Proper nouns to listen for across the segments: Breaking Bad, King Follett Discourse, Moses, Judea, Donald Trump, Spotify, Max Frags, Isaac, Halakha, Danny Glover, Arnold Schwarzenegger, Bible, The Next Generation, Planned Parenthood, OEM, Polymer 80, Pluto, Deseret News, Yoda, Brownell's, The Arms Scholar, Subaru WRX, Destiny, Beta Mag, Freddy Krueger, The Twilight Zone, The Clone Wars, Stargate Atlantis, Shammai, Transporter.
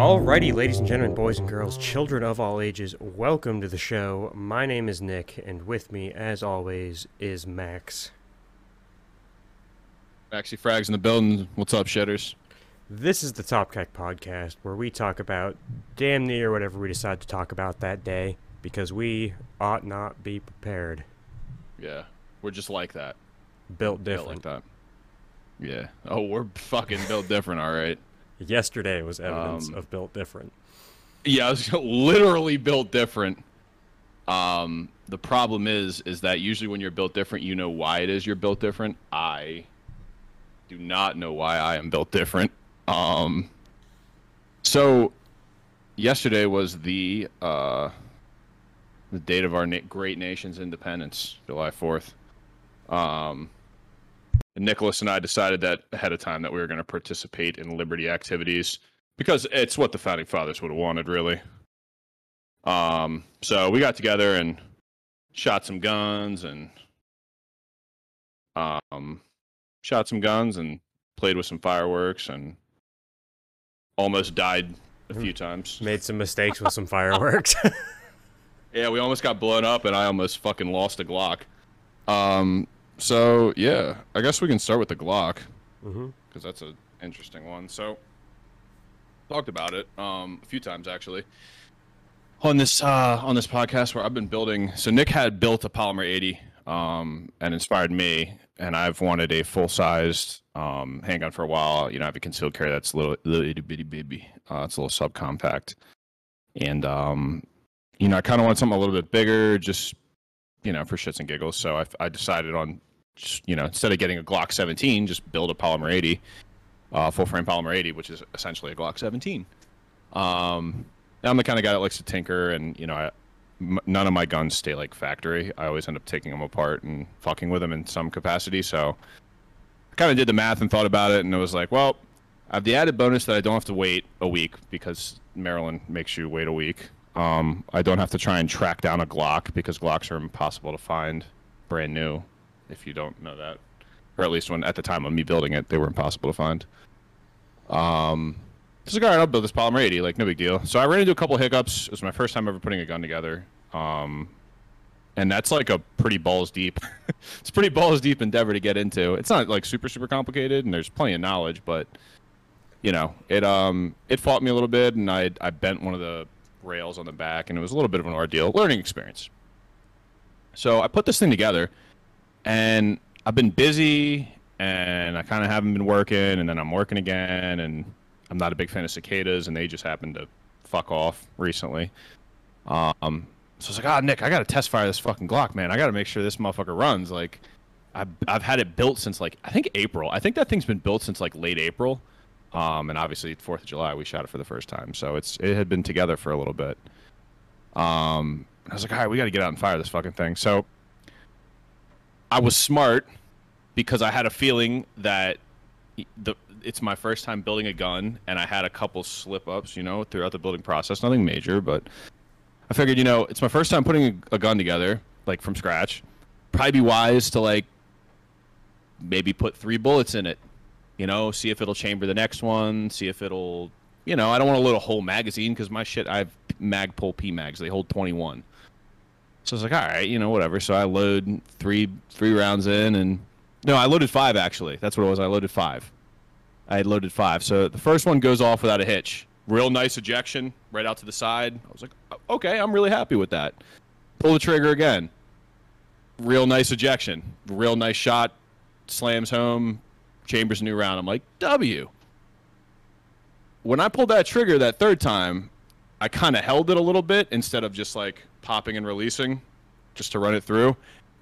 Alrighty, ladies and gentlemen, boys and girls, children of all ages, welcome to the show. My name is Nick, and with me, as always, is Max. Maxi Frags in the building. What's up, Shedders? This is the Top Cat Podcast, where we talk about damn near whatever we decide to talk about that day, because we ought not be prepared. Yeah, we're just like that. Built different. Built like that. Yeah. Oh, we're fucking built different, all right. Yesterday was evidence of built different. Yeah, I was literally built different. The problem is that usually when you're built different, you know why it is you're built different. I do not know why I am built different. So yesterday was the date of our great nation's independence, July 4th. Nicholas and I decided that ahead of time that we were going to participate in liberty activities because it's what the founding fathers would have wanted, really. So we got together and shot some guns and played with some fireworks and almost died a few times. Made some mistakes with some fireworks. Yeah, we almost got blown up and I almost fucking lost a Glock. So, yeah, I guess we can start with the Glock, because that's an interesting one. So, talked about it a few times, actually, on this podcast where I've been building. So, Nick had built a Polymer 80 and inspired me, and I've wanted a full-sized handgun for a while. You know, I have a concealed carry that's little itty-bitty baby. It's a little subcompact. And, you know, I kind of want something a little bit bigger, just, you know, for shits and giggles. So I decided on... you know, instead of getting a Glock 17, just build a Polymer 80, full-frame Polymer 80, which is essentially a Glock 17. I'm the kind of guy that likes to tinker, and, you know, none of my guns stay, like, factory. I always end up taking them apart and fucking with them in some capacity, so I kind of did the math and thought about it, and it was like, well, I have the added bonus that I don't have to wait a week, because Maryland makes you wait a week. I don't have to try and track down a Glock, because Glocks are impossible to find brand new. If you don't know that, or at least when at the time of me building it, they were impossible to find. It's like, all right, I'll build this Polymer 80, like no big deal. So I ran into a couple hiccups. It was my first time ever putting a gun together, and that's like a pretty balls deep. It's a pretty balls deep endeavor to get into. It's not like super complicated, and there's plenty of knowledge, but you know, it fought me a little bit, and I bent one of the rails on the back, and it was a little bit of an ordeal, learning experience. So I put this thing together. And I've been busy, and I kind of haven't been working, and then I'm working again, and I'm not a big fan of cicadas, and they just happened to fuck off recently. So I was like, Nick, I got to test fire this fucking Glock, man. I got to make sure this motherfucker runs. Like, I've had it built since, like, I think April. I think that thing's been built since, like, late April. And obviously, 4th of July, we shot it for the first time. So it had been together for a little bit. I was like, all right, we got to get out and fire this fucking thing. So... I was smart because I had a feeling that it's my first time building a gun, and I had a couple slip-ups, you know, throughout the building process. Nothing major, but I figured, you know, it's my first time putting a gun together, like, from scratch. Probably be wise to, like, maybe put 3 bullets in it, you know, see if it'll chamber the next one, see if it'll, you know, I don't want to load a whole magazine because my shit, I have Magpul P-Mags. They hold 21. So I was like, all right, you know, whatever. So I load three rounds in, and no, I loaded 5, actually. That's what it was. I had loaded five. So the first one goes off without a hitch. Real nice ejection right out to the side. I was like, okay, I'm really happy with that. Pull the trigger again. Real nice ejection. Real nice shot. Slams home. Chambers a new round. I'm like, W. When I pulled that trigger that 3rd time, I kind of held it a little bit instead of just, like, popping and releasing just to run it through.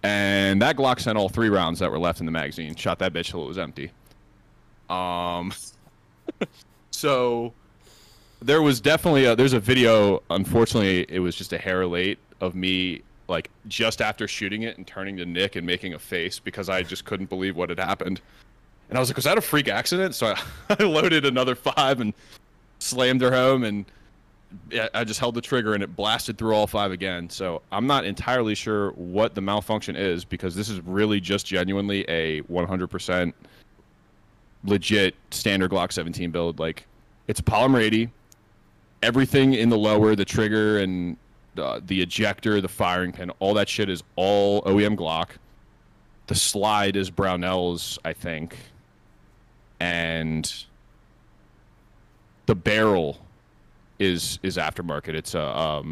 And that Glock sent all 3 rounds that were left in the magazine. Shot that bitch till it was empty. So there was definitely there's a video, unfortunately, it was just a hair late, of me, like, just after shooting it and turning to Nick and making a face because I just couldn't believe what had happened. And I was like, was that a freak accident? So I loaded another 5 and slammed her home, and I just held the trigger and it blasted through all 5 again. So I'm not entirely sure what the malfunction is, because this is really just genuinely a 100% legit standard Glock 17 build. Like, it's a Polymer 80. everything in the lower, the trigger and the ejector, the firing pin, all that shit is all OEM Glock. The slide is Brownell's, I think. And the barrel is aftermarket. It's a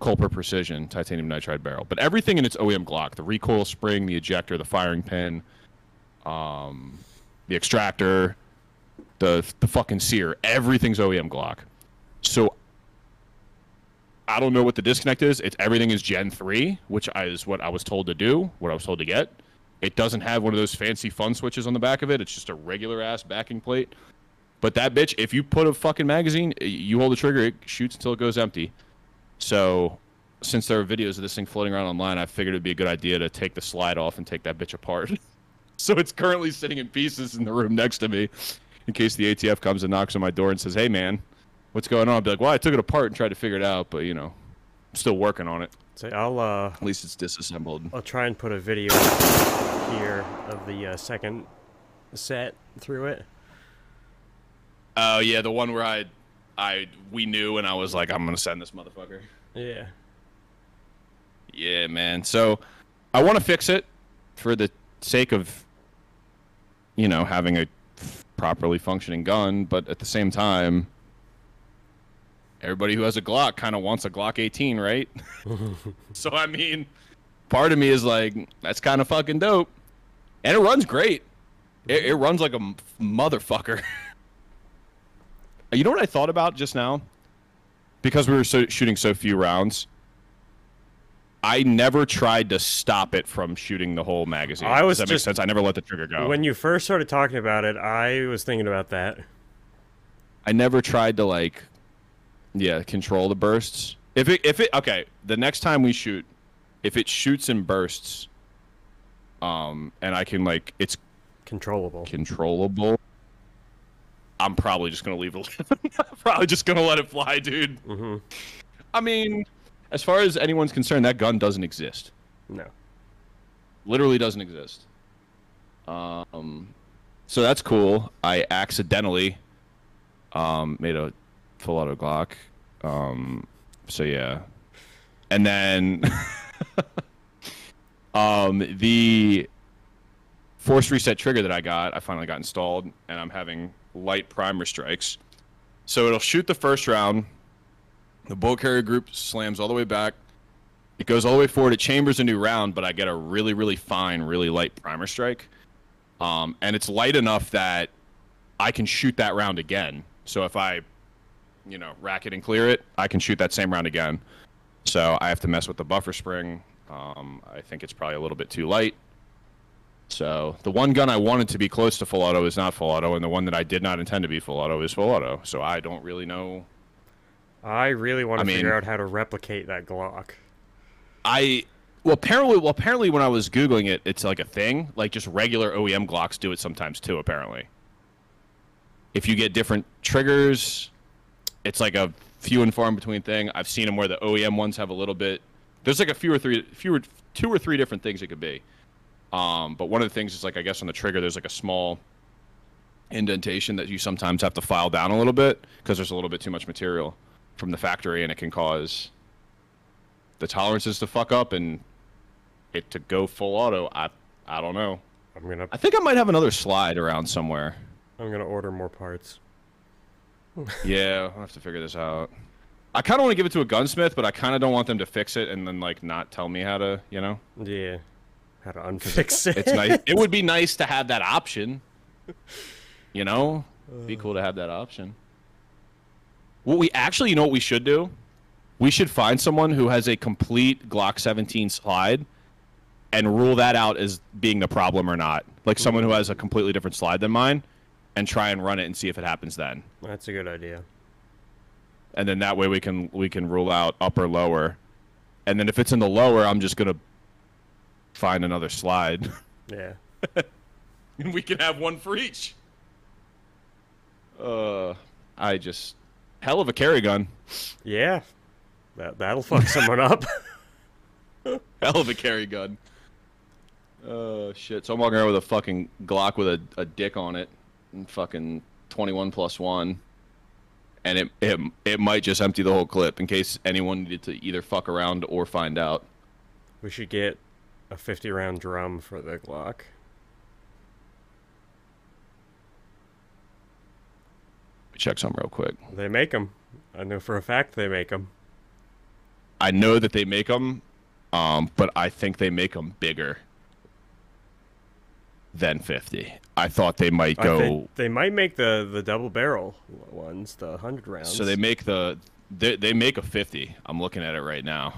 Culper Precision titanium nitride barrel. But everything in its OEM Glock, the recoil spring, the ejector, the firing pin, the extractor, the fucking sear, everything's OEM Glock. So I don't know what the disconnect is. It's everything is Gen 3, which is what I was told to do, what I was told to get. It doesn't have one of those fancy fun switches on the back of it. It's just a regular ass backing plate. But that bitch, if you put a fucking magazine, you hold the trigger, it shoots until it goes empty. So since there are videos of this thing floating around online, I figured it'd be a good idea to take the slide off and take that bitch apart. So it's currently sitting in pieces in the room next to me in case the ATF comes and knocks on my door and says, "Hey, man, what's going on?" I'd be like, "Well, I took it apart and tried to figure it out, but, you know, I'm still working on it." So I'll, at least it's disassembled. I'll try and put a video here of the second set through it. Oh, yeah, the one where we knew and I was like, I'm going to send this motherfucker. Yeah. Yeah, man. So I want to fix it for the sake of, you know, having a properly functioning gun, but at the same time, everybody who has a Glock kind of wants a Glock 18, right? So, I mean, part of me is like, that's kind of fucking dope. And it runs great. It runs like a motherfucker. You know what I thought about just now? Because we were shooting so few rounds, I never tried to stop it from shooting the whole magazine. Does that make sense? I never let the trigger go. When you first started talking about it, I was thinking about that. I never tried to, like... yeah, control the bursts. If it okay, the next time we shoot, if it shoots and bursts, and I can, like, it's controllable, I'm probably just gonna leave it. I'm probably just gonna let it fly, dude. Mm-hmm. I mean, as far as anyone's concerned, that gun doesn't exist. No, literally doesn't exist. So that's cool. I accidentally made a full auto Glock. So yeah. And then the force reset trigger that I got, I finally got installed, and I'm having light primer strikes. So it'll shoot the first round. The bolt carrier group slams all the way back. It goes all the way forward. It chambers a new round, but I get a really, really fine, really light primer strike. And it's light enough that I can shoot that round again. So if I, you know, rack it and clear it, I can shoot that same round again. So I have to mess with the buffer spring. I think it's probably a little bit too light. So the one gun I wanted to be close to full auto is not full auto, and the one that I did not intend to be full auto is full auto. So I don't really know. I really want to figure out how to replicate that Glock. Well, apparently when I was Googling it, it's like a thing. Like, just regular OEM Glocks do it sometimes too, apparently. If you get different triggers... it's like a few and far in between thing. I've seen them where the OEM ones have a little bit. There's like a two or three different things it could be. But one of the things is, like, I guess on the trigger, there's like a small indentation that you sometimes have to file down a little bit because there's a little bit too much material from the factory, and it can cause the tolerances to fuck up and it to go full auto. I don't know. I think I might have another slide around somewhere. I'm gonna order more parts. Yeah, I'll have to figure this out. I kind of want to give it to a gunsmith, but I kind of don't want them to fix it and then, like, not tell me how to, you know? Yeah, how to unfix it. It's nice. It would be nice to have that option, you know? It'd be cool to have that option. What we actually, you know what we should do? We should find someone who has a complete Glock 17 slide and rule that out as being the problem or not. Like, someone who has a completely different slide than mine, and try and run it and see if it happens then. That's a good idea. And then that way we can rule out upper, lower. And then if it's in the lower, I'm just going to find another slide. Yeah. And we can have one for each. Hell of a carry gun. Yeah. That'll fuck someone up. Hell of a carry gun. Oh, shit. So I'm walking around with a fucking Glock with a dick on it. And fucking 21 plus 1, and it might just empty the whole clip in case anyone needed to either fuck around or find out. We should get a 50-round drum for the Glock. Check some real quick. They make them. I know for a fact they make them. I know that they make them, but I think they make them bigger than 50. I thought they might go. They might make the double barrel ones, the 100 rounds. So they make they make a 50. I'm looking at it right now.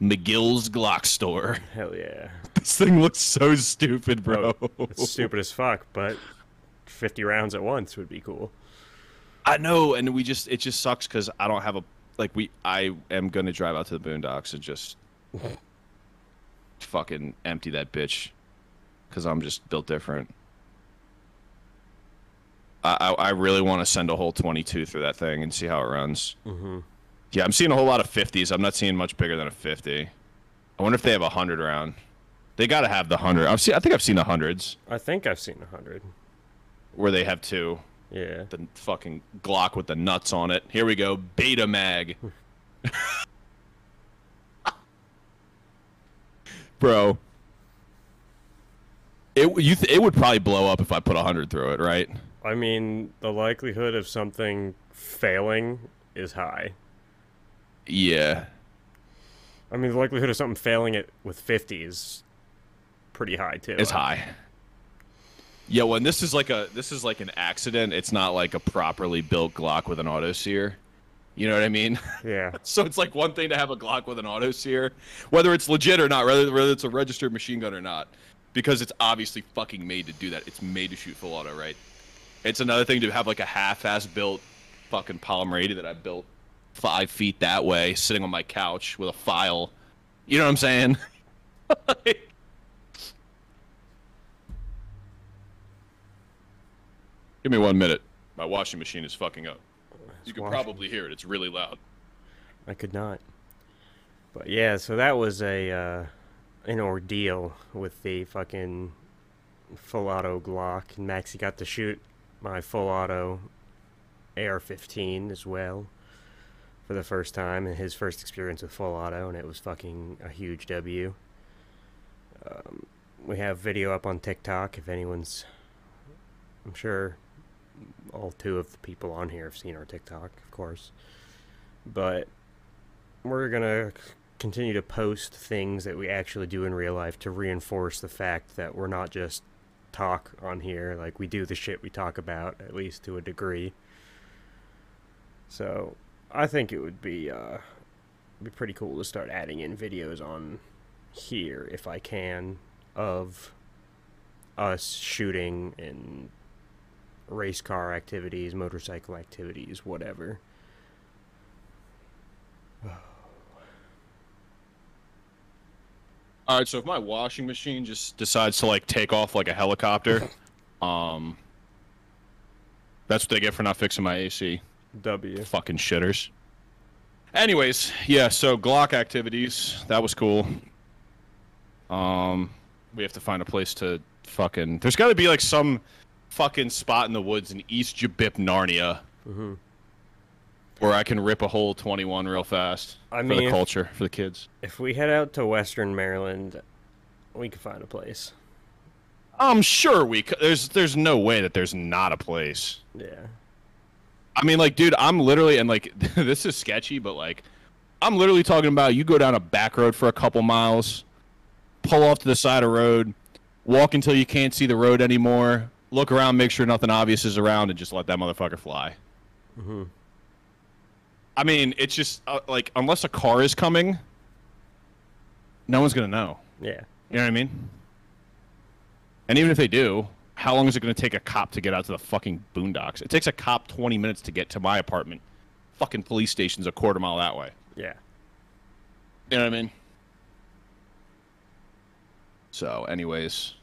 McGill's Glock store. Hell yeah. This thing looks so stupid, bro. It's stupid as fuck, but 50 rounds at once would be cool. I know, and it just sucks because I don't have a I am gonna drive out to the boondocks and just fucking empty that bitch because I'm just built different. I really want to send a whole 22 through that thing and see how it runs. Mm-hmm. Yeah, I'm seeing a whole lot of 50s. I'm not seeing much bigger than a 50. I wonder if they have a 100 round. They gotta have the 100. I think I've seen the 100s. I think I've seen the 100 where they have two. Yeah. The fucking Glock with the nuts on it. Here we go. Beta Mag. Bro. It would probably blow up if I put 100 through it, right? I mean, the likelihood of something failing is high. Yeah. I mean, the likelihood of something failing it with 50 is pretty high, too. It's high. Yeah, well, and this is like an accident. It's not like a properly built Glock with an auto sear. You know what I mean? Yeah. So it's like one thing to have a Glock with an auto sear, whether it's legit or not, whether it's a registered machine gun or not, because it's obviously fucking made to do that. It's made to shoot full auto, right? It's another thing to have like a half-ass built fucking Polymer 80 that I built 5 feet that way, sitting on my couch with a file. You know what I'm saying? Give me 1 minute. My washing machine is fucking up. You can probably hear it. It's really loud. I could not. But yeah, so that was an ordeal with the fucking full auto Glock. And Maxie got to shoot my full auto AR-15 as well for the first time, and his first experience with full auto, and it was fucking a huge W. We have video up on TikTok if anyone's... I'm sure all two of the people on here have seen our TikTok, of course. But we're going to continue to post things that we actually do in real life to reinforce the fact that we're not just talk on here. Like, we do the shit we talk about, at least to a degree. So, I think it would be pretty cool to start adding in videos on here, if I can, of us shooting and race car activities, motorcycle activities, whatever. All right, so if my washing machine just decides to like take off like a helicopter, that's what they get for not fixing my AC. W. Fucking shitters. Anyways, yeah, so Glock activities, that was cool. We have to find a place to fucking... There's got to be like some fucking spot in the woods in East Jabip, Narnia, mm-hmm, where I can rip a whole 21 real fast the culture, for the kids. If we head out to Western Maryland, we can find a place. I'm sure we could. There's no way that there's not a place. Yeah. I mean, like, dude, I'm literally, and like, this is sketchy, but like, I'm literally talking about you go down a back road for a couple miles, pull off to the side of the road, walk until you can't see the road anymore, look around, make sure nothing obvious is around, and just let that motherfucker fly. Mm-hmm. I mean, it's just, like, unless a car is coming, no one's going to know. Yeah. You know what I mean? And even if they do, how long is it going to take a cop to get out to the fucking boondocks? It takes a cop 20 minutes to get to my apartment. Fucking police station's a quarter mile that way. Yeah. You know what I mean? So, anyways,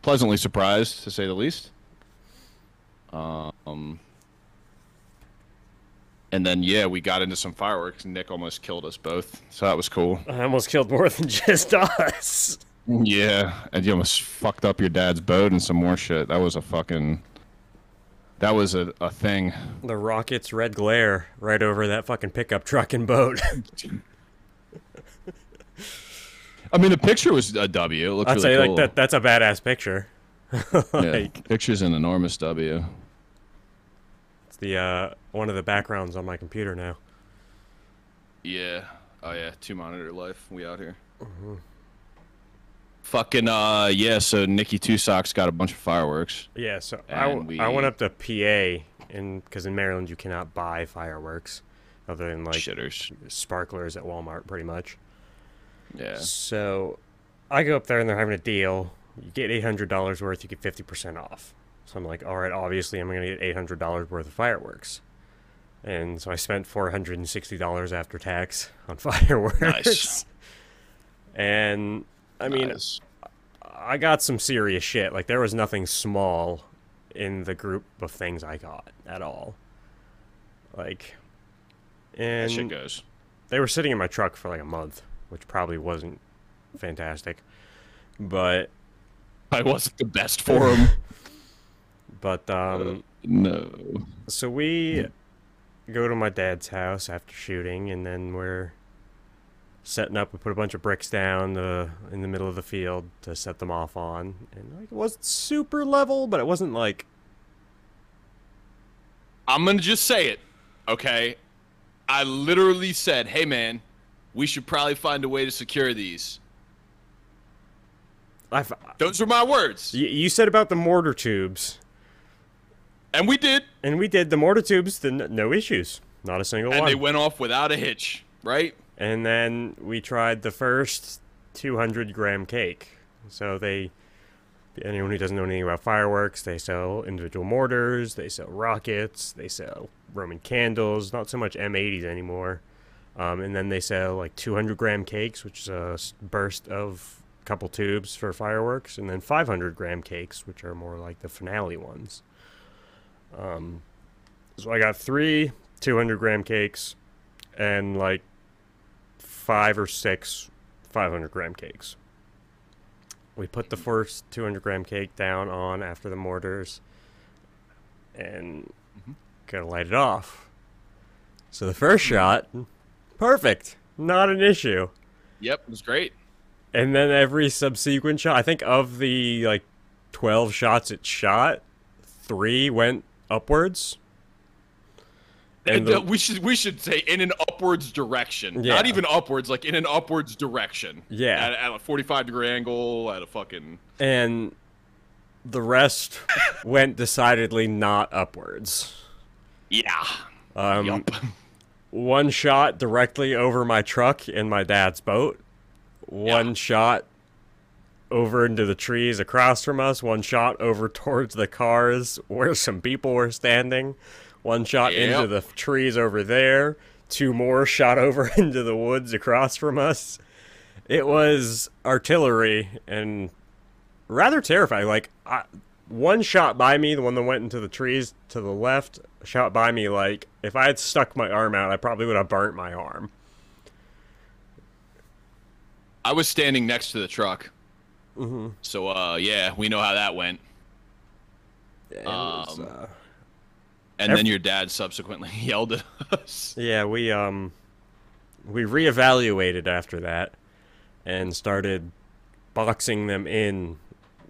pleasantly surprised, to say the least. And then, yeah, we got into some fireworks, and Nick almost killed us both, so that was cool. I almost killed more than just us. Yeah, and you almost fucked up your dad's boat and some more shit. That was a fucking... That was a thing. The rocket's red glare right over that fucking pickup truck and boat. I mean, the picture was a W. It looked really cool. I'd say, like, that's a badass picture. Yeah, picture's an enormous W. It's the one of the backgrounds on my computer now. Yeah. Oh, yeah. Two monitor life. We out here. Mm-hmm. Fucking, yeah, so Nikki Two Socks got a bunch of fireworks. Yeah, so I went up to PA, because in Maryland you cannot buy fireworks other than, like, shitters, sparklers at Walmart, pretty much. Yeah. So I go up there, and they're having a deal. You get $800 worth, you get 50% off. So I'm like, all right, obviously I'm going to get $800 worth of fireworks. And so I spent $460 after tax on fireworks. Nice. And... I mean, nice. I got some serious shit. Like, there was nothing small in the group of things I got at all. Like, and that shit goes. They were sitting in my truck for like a month, which probably wasn't fantastic, but I wasn't the best for them. But no. So we go to my dad's house after shooting, and then we're setting up. We put a bunch of bricks down in the middle of the field to set them off on, and like, it wasn't super level, but it wasn't like, I'm gonna just say it, okay? I literally said, hey man, we should probably find a way to secure these. Those are my words. You said about the mortar tubes, and we did the mortar tubes. Then no issues, not a single one. And they went off without a hitch, right? And then we tried the first 200-gram cake. So anyone who doesn't know anything about fireworks, they sell individual mortars, they sell rockets, they sell Roman candles, not so much M80s anymore. And then they sell like 200-gram cakes, which is a burst of a couple tubes for fireworks, and then 500-gram cakes, which are more like the finale ones. So I got 3 200-gram cakes and like 5 or 6 500-gram cakes. We put the first 200-gram cake down on after the mortars and gonna light it off. So the first shot, perfect, not an issue. Yep, it was great. And then every subsequent shot, I think of the like 12 shots it shot, 3 went upwards. And we should say in an upwards direction. Yeah. Not even upwards, like in an upwards direction. Yeah. At a 45-degree angle, at a fucking... And the rest went decidedly not upwards. Yeah. Yup. One shot directly over my truck in my dad's boat. One shot over into the trees across from us. One shot over towards the cars where some people were standing. One shot into the trees over there. 2 more shot over into the woods across from us. It was artillery and rather terrifying. Like, one shot by me, the one that went into the trees to the left, shot by me, like, if I had stuck my arm out, I probably would have burnt my arm. I was standing next to the truck. Mm-hmm. So, yeah, we know how that went. Yeah, And then your dad subsequently yelled at us. Yeah, we reevaluated after that and started boxing them in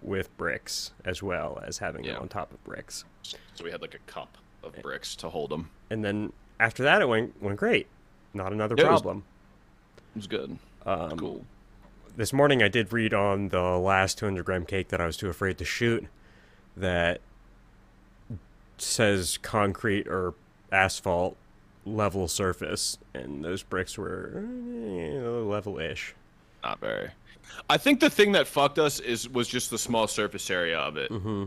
with bricks as well as having them on top of bricks. So we had like a cup of bricks to hold them. And then after that, it went great. Not another problem. It was good. Cool. This morning I did read on the last 200-gram cake that I was too afraid to shoot that... says concrete or asphalt level surface, and those bricks were level-ish. Not very. I think the thing that fucked us was just the small surface area of it. Mm-hmm.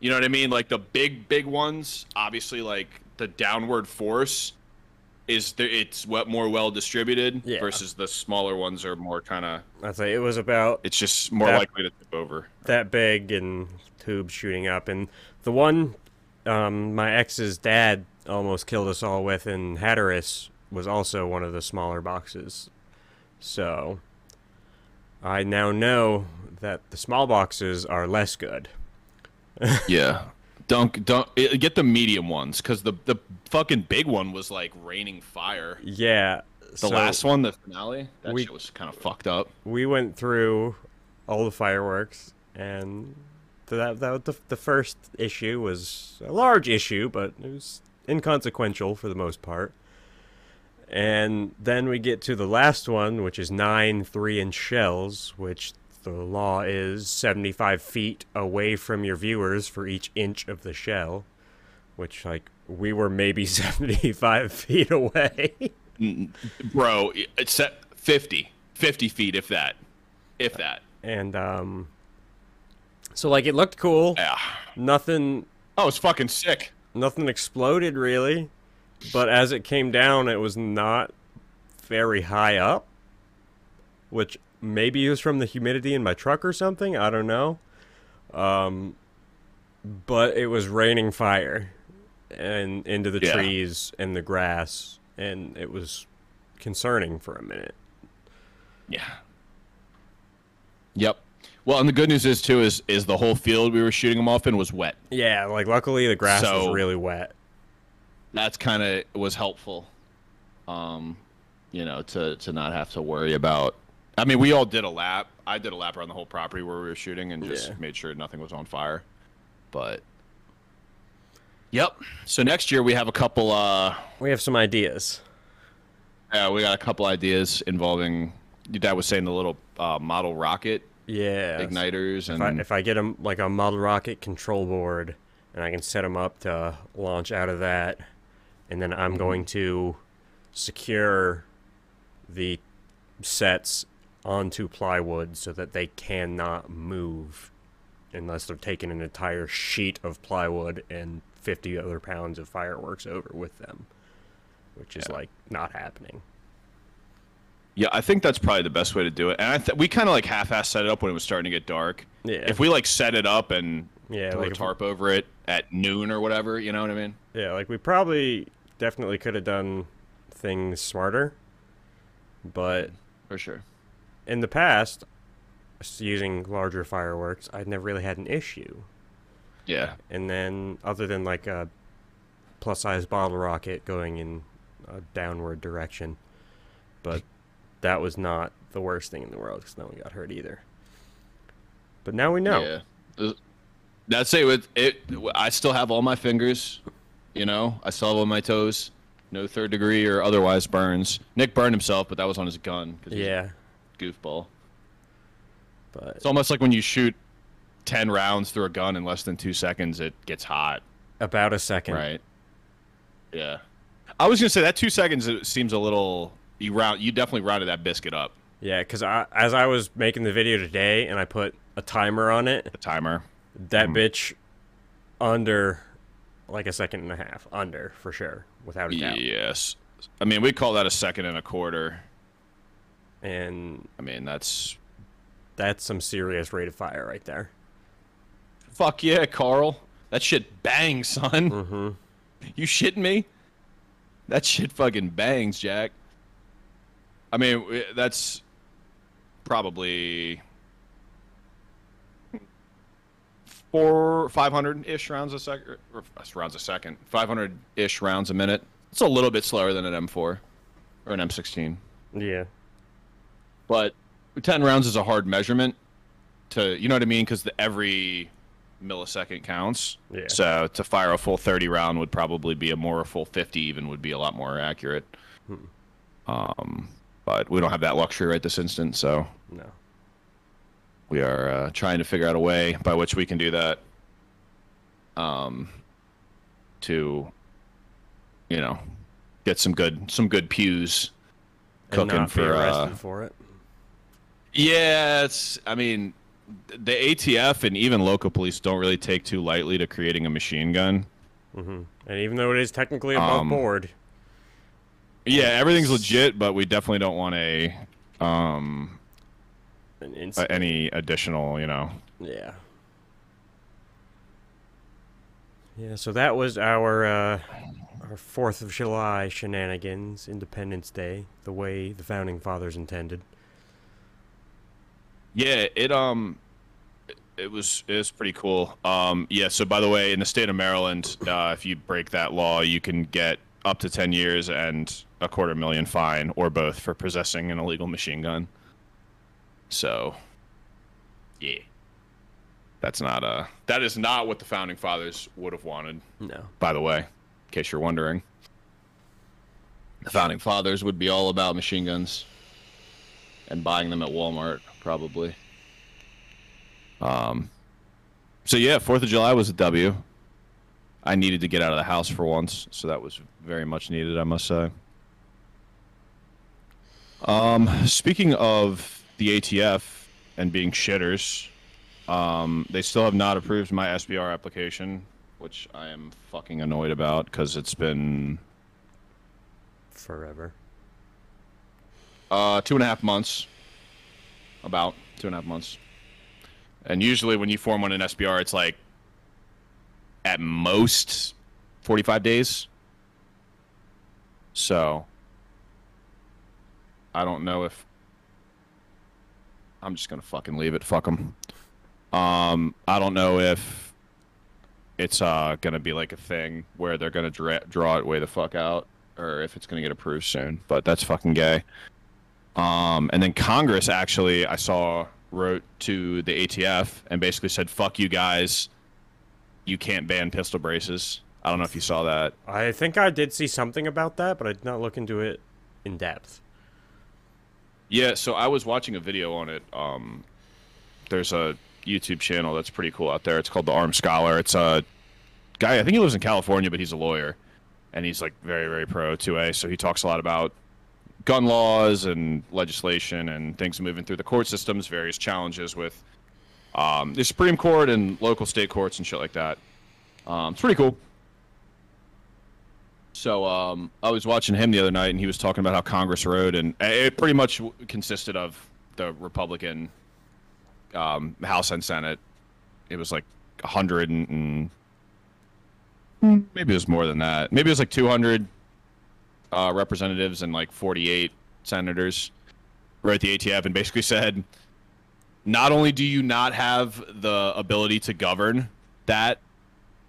You know what I mean? Like the big ones, obviously, like the downward force is there. It's more well distributed versus the smaller ones are more kind of. I'd say it was about. It's just more likely to tip over. That big and tubes shooting up, and the one. My ex's dad almost killed us all with, and Hatteras was also one of the smaller boxes. So I now know that the small boxes are less good. Yeah. Don't get the medium ones, because the fucking big one was like raining fire. Yeah. The last one, the finale, that shit was kind of fucked up. We went through all the fireworks, and the first issue was a large issue, but it was inconsequential for the most part. And then we get to the last one, which is 9 3-inch shells, which the law is 75 feet away from your viewers for each inch of the shell, which, like, we were maybe 75 feet away. Bro, it's 50 feet, if that. And so, like, it looked cool. Yeah. Nothing. Oh, it's fucking sick. Nothing exploded, really. But as it came down, it was not very high up, which maybe it was from the humidity in my truck or something. I don't know. But it was raining fire and into the trees and the grass, and it was concerning for a minute. Yeah. Yep. Well, and the good news is, too, is the whole field we were shooting them off in was wet. Yeah, like, luckily the grass was really wet. That's kind of was helpful, you know, to not have to worry about. I mean, we all did a lap. I did a lap around the whole property where we were shooting and just made sure nothing was on fire. But, yep. So next year we have a couple. We have some ideas. Yeah, we got a couple ideas involving. Your dad was saying the little model rocket. Yeah. Igniters. And if I get a model rocket control board, and I can set them up to launch out of that, and then I'm going to secure the sets onto plywood so that they cannot move unless they're taking an entire sheet of plywood and 50 other pounds of fireworks over with them, which is like not happening. Yeah, I think that's probably the best way to do it. And we kind of like half-assed set it up when it was starting to get dark. Yeah. If we like set it up and throw a tarp over it at noon or whatever, you know what I mean? Yeah, like we probably definitely could have done things smarter, but for sure. In the past, using larger fireworks, I'd never really had an issue. Yeah. And then other than like a plus-size bottle rocket going in a downward direction, but that was not the worst thing in the world because no one got hurt either. But now we know. Yeah. That's it. I still have all my fingers, you know. I still have all my toes. No third degree or otherwise burns. Nick burned himself, but that was on his gun. Cause he's a goofball. But it's almost like when you shoot 10 rounds through a gun in less than 2 seconds, it gets hot. About a second. Right. Yeah. I was going to say that 2 seconds it seems a little... You definitely rounded that biscuit up. Yeah, because as I was making the video today, and I put a timer on it. A timer. That bitch under, like, a second and a half. Under, for sure, without a doubt. Yes. I mean, we call that a second and a quarter. And... I mean, that's some serious rate of fire right there. Fuck yeah, Carl. That shit bangs, son. Mm-hmm. You shitting me? That shit fucking bangs, Jack. I mean, that's probably 500-ish rounds a second. 500-ish rounds a minute. It's a little bit slower than an M4 or an M16. Yeah. But 10 rounds is a hard measurement to, you know what I mean? Because every millisecond counts. Yeah. So to fire a full 30 round would probably be a full 50 even would be a lot more accurate. Hmm. But we don't have that luxury right this instant, so no. We are trying to figure out a way by which we can do that to, you know, get some good pews cooking and not be arrested for it. Yeah, I mean, the ATF and even local police don't really take too lightly to creating a machine gun. Mm-hmm. And even though it is technically above board. Yeah, everything's legit, but we definitely don't want any additional, you know. Yeah. Yeah, so that was our 4th of July shenanigans, Independence Day, the way the Founding Fathers intended. Yeah, It was pretty cool. Yeah. So by the way, in the state of Maryland, if you break that law, you can get up to 10 years and a $250,000 fine, or both, for possessing an illegal machine gun. So, yeah, that's not that is not what the founding fathers would have wanted. No. By the way, in case you're wondering, the founding fathers would be all about machine guns and buying them at Walmart, probably. So yeah, 4th of July was a W. I needed to get out of the house for once, so that was very much needed, I must say. Speaking of the ATF and being shitters, they still have not approved my SBR application, which I am fucking annoyed about, because it's been... forever. 2.5 months. About 2.5 months. And usually when you form one in SBR, it's like, at most, 45 days. So, I don't know if... I'm just going to fucking leave it. Fuck them. I don't know if it's going to be like a thing where they're going to draw it way the fuck out, or if it's going to get approved soon. But that's fucking gay. And then Congress, actually, I saw... wrote to the ATF and basically said, fuck you guys, you can't ban pistol braces. I don't know if you saw that. I think I did see something about that, but I did not look into it in depth. Yeah, so I was watching a video on it. There's a YouTube channel that's pretty cool out there. It's called The Arms Scholar. It's a guy, I think he lives in California, but he's a lawyer. And he's like very, very pro 2A, so he talks a lot about gun laws and legislation and things moving through the court systems, various challenges with the Supreme Court and local state courts and shit like that. It's pretty cool. So I was watching him the other night, and he was talking about how Congress wrote, and it pretty much consisted of the Republican House and Senate. It was like 100 and maybe it was more than that. Maybe it was like 200. Representatives and like 48 senators wrote the ATF and basically said, not only do you not have the ability to govern that,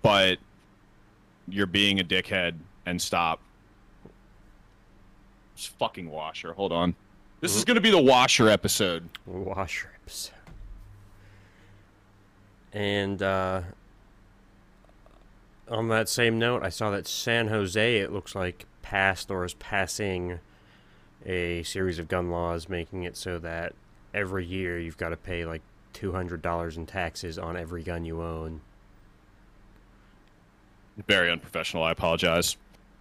but you're being a dickhead and stop. It's fucking washer. Hold on. This is going to be the washer episode. Washer episode. And, on that same note, I saw that San Jose, it looks like, passed or is passing a series of gun laws making it so that every year you've got to pay like $200 in taxes on every gun you own. Very unprofessional. I apologize.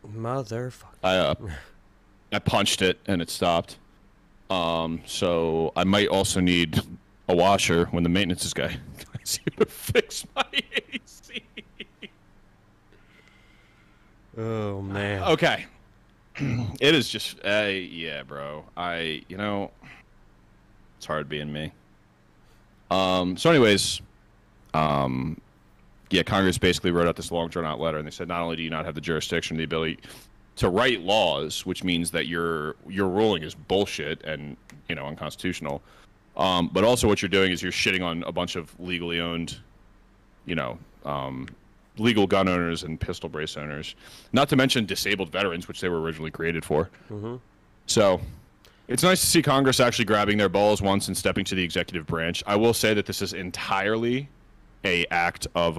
Motherfucker. I punched it and it stopped. So I might also need a washer when the maintenance guy is here to fix my AC. Oh man. Okay. It is just, yeah, bro. You know, it's hard being me. So anyways, yeah, Congress basically wrote out this long drawn out letter, and they said, not only do you not have the jurisdiction, the ability to write laws, which means that your ruling is bullshit and, you know, unconstitutional. But also what you're doing is you're shitting on a bunch of legally owned, you know, legal gun owners and pistol brace owners, not to mention disabled veterans, which they were originally created for. Mm-hmm. So it's nice to see Congress actually grabbing their balls once and stepping to the executive branch. I will say that this is entirely a act of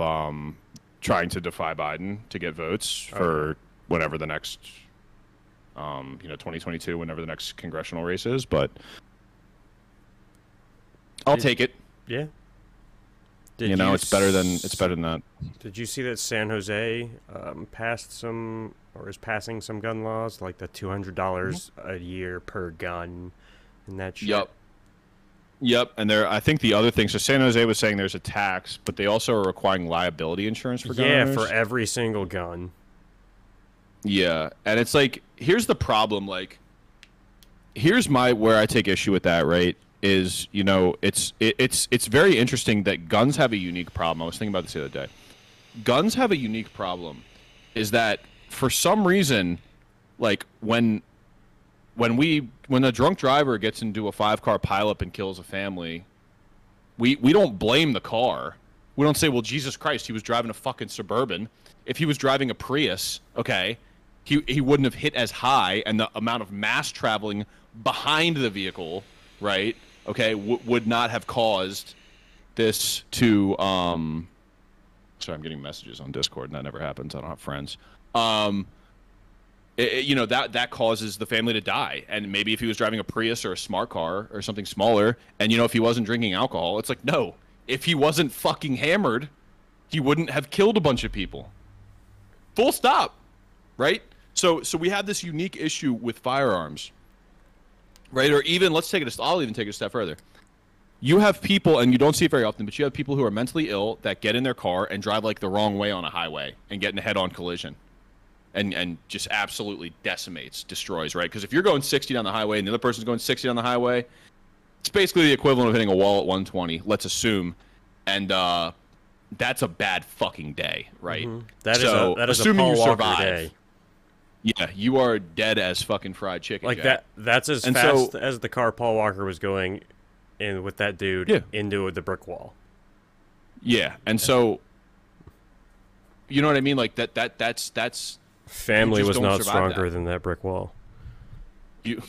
trying to defy Biden to get votes for whenever the next, you know, 2022, whenever the next congressional race is, but I'll take it. Yeah. You know, it's better than that. Did you see that San Jose passed some, or is passing some gun laws, like the $200 a year per gun and that shit? Yep. And there, I think the other thing, so San Jose was saying there's a tax, but they also are requiring liability insurance for gunners. Yeah, for every single gun. Yeah. And it's like, here's the problem. Like, here's where I take issue with that, right? Is, you know, it's very interesting that guns have a unique problem. I was thinking about this the other day. Guns have a unique problem, is that for some reason, like when a drunk driver gets into a 5-car pileup and kills a family, We don't blame the car. We don't say, well, Jesus Christ, he was driving a fucking Suburban. If he was driving a Prius, okay, he wouldn't have hit as high, and the amount of mass traveling behind the vehicle, right, okay, would not have caused this to... Sorry, I'm getting messages on Discord, and that never happens. I don't have friends. You know, that causes the family to die. And maybe if he was driving a Prius or a smart car or something smaller, and, you know, if he wasn't drinking alcohol, it's like, no. If he wasn't fucking hammered, he wouldn't have killed a bunch of people. Full stop. Right? So we have this unique issue with firearms. Right? Or even, I'll even take it a step further. You have people, and you don't see it very often, but you have people who are mentally ill that get in their car and drive like the wrong way on a highway and get in a head-on collision. And just absolutely decimates, destroys, right? Because if you're going 60 down the highway and the other person's going 60 down the highway, it's basically the equivalent of hitting a wall at 120, let's assume. And that's a bad fucking day, right? Mm-hmm. That is assuming a Paul Walker survive, day. Yeah, you are dead as fucking fried chicken. Like Jack. That's as and fast so, as the car Paul Walker was going in with that dude into the brick wall. Yeah, and so you know what I mean? Like that's family was not stronger than that brick wall. You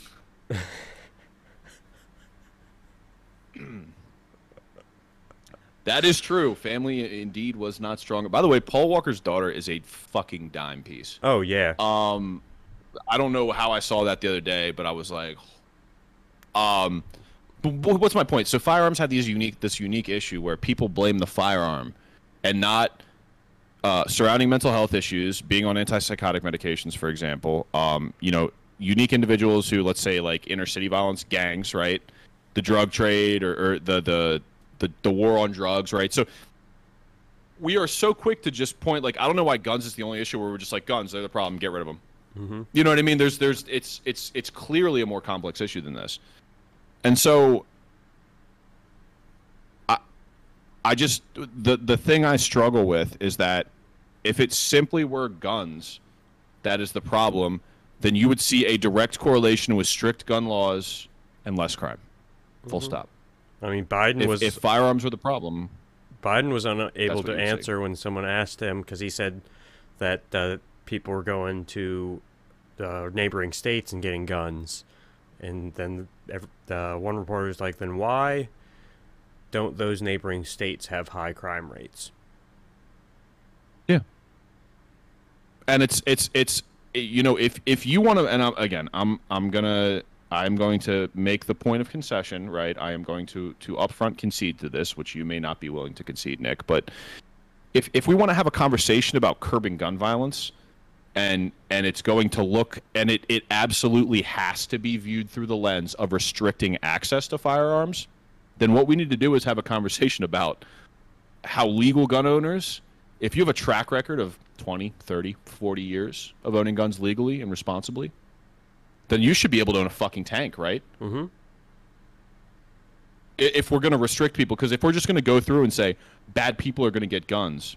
that is true. Family indeed was not stronger. By the way, Paul Walker's daughter is a fucking dime piece. Oh yeah. I don't know how I saw that the other day, but I was like, but what's my point? So firearms have this unique issue where people blame the firearm, and not surrounding mental health issues, being on antipsychotic medications, for example. You know, unique individuals who, let's say, like inner city violence, gangs, right? The drug trade or the war on drugs, right? So we are so quick to just point, like, I don't know why guns is the only issue, where we're just like, guns, they're the problem, get rid of them. Mm-hmm. You know what I mean? It's clearly a more complex issue than this. And so I just, the thing I struggle with is that if it simply were guns that is the problem, then you would see a direct correlation with strict gun laws and less crime. Mm-hmm. Full stop. I mean, if firearms were the problem, Biden was unable to answer when someone asked him, because he said that people were going to neighboring states and getting guns. And then one reporter was like, then why don't those neighboring states have high crime rates? Yeah. And it's you know, if you want to, and I'm going to make the point of concession, right? I am going to upfront concede to this, which you may not be willing to concede, Nick. But if we want to have a conversation about curbing gun violence, and it's going to look, and it absolutely has to be viewed through the lens of restricting access to firearms, then what we need to do is have a conversation about how legal gun owners, if you have a track record of 20, 30, 40 years of owning guns legally and responsibly, then you should be able to own a fucking tank, right? Mm-hmm. If we're going to restrict people, because if we're just going to go through and say bad people are going to get guns,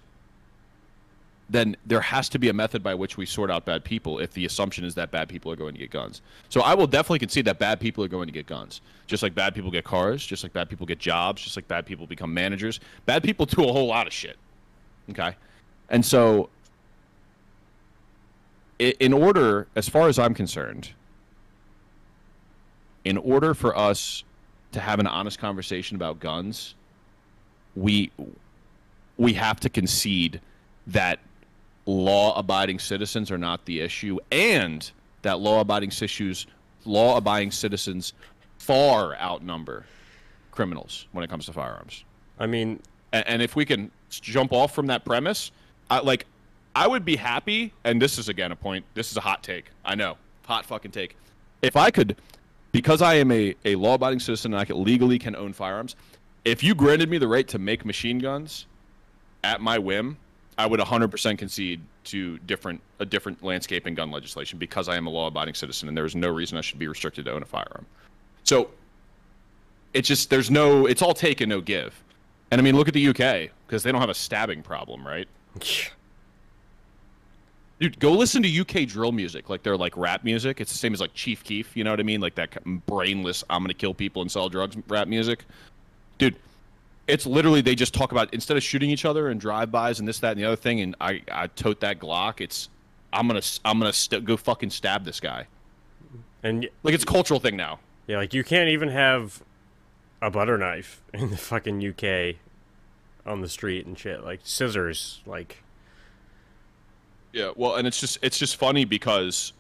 then there has to be a method by which we sort out bad people if the assumption is that bad people are going to get guns. So I will definitely concede that bad people are going to get guns. Just like bad people get cars, just like bad people get jobs, just like bad people become managers. Bad people do a whole lot of shit. Okay? And so as far as I'm concerned, in order for us to have an honest conversation about guns, we have to concede that law-abiding citizens are not the issue, and that law-abiding citizens far outnumber criminals when it comes to firearms. I mean, and if we can jump off from that premise, I would be happy. And this is again a point. This is a hot take. I know, hot fucking take. If I could, because I am a law-abiding citizen and I legally can own firearms, if you granted me the right to make machine guns at my whim, I would 100% concede to a different landscape in gun legislation, because I am a law-abiding citizen and there is no reason I should be restricted to own a firearm. So it's just, it's all take and no give. And I mean, look at the UK, because they don't have a stabbing problem, right? Dude, go listen to UK drill music, like they're like rap music. It's the same as like Chief Keef, you know what I mean? Like that brainless, I'm gonna kill people and sell drugs rap music. Dude, It's literally, they just talk about, instead of shooting each other and drive-bys and this, that, and the other thing, and I tote that Glock, it's, I'm gonna go fucking stab this guy. And like, it's a cultural thing now. Yeah, like, you can't even have a butter knife in the fucking UK on the street and shit. Like, scissors, like... Yeah, well, and it's just funny because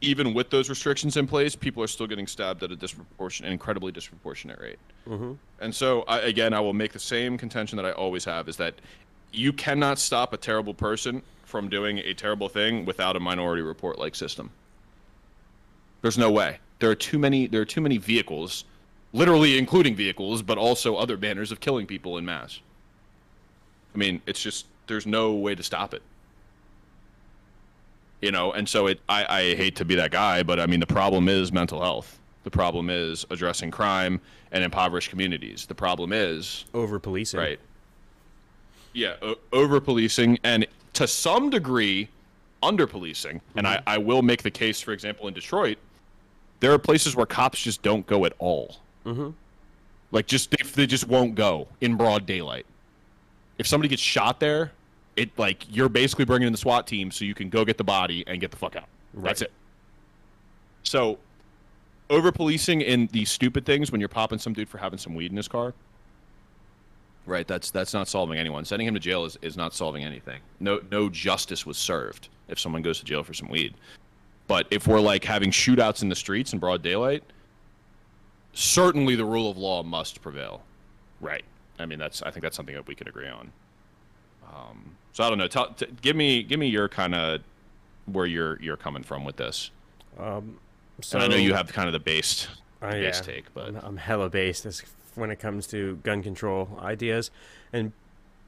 even with those restrictions in place, people are still getting stabbed at a incredibly disproportionate rate. Mm-hmm. And so, I will make the same contention that I always have, is that you cannot stop a terrible person from doing a terrible thing without a Minority Report-like system. There's no way. There are too many vehicles, literally including vehicles, but also other banners of killing people in mass. I mean, it's just, there's no way to stop it. You know, and so I hate to be that guy, but I mean, the problem is mental health. The problem is addressing crime and impoverished communities. The problem is... over-policing. Right. Yeah, over-policing, and to some degree, under-policing. Mm-hmm. And I will make the case, for example, in Detroit, there are places where cops just don't go at all. Mm-hmm. Like, they just won't go in broad daylight. If somebody gets shot there... It, like, you're basically bringing in the SWAT team so you can go get the body and get the fuck out. Right. That's it. So, over-policing in the stupid things when you're popping some dude for having some weed in his car, right, that's not solving anyone. Sending him to jail is not solving anything. No justice was served if someone goes to jail for some weed. But if we're, like, having shootouts in the streets in broad daylight, certainly the rule of law must prevail. Right. I mean, I think that's something that we could agree on. So I don't know. Give me your kind of where you're coming from with this. So and I know you have kind of the base take, but I'm hella based when it comes to gun control ideas. And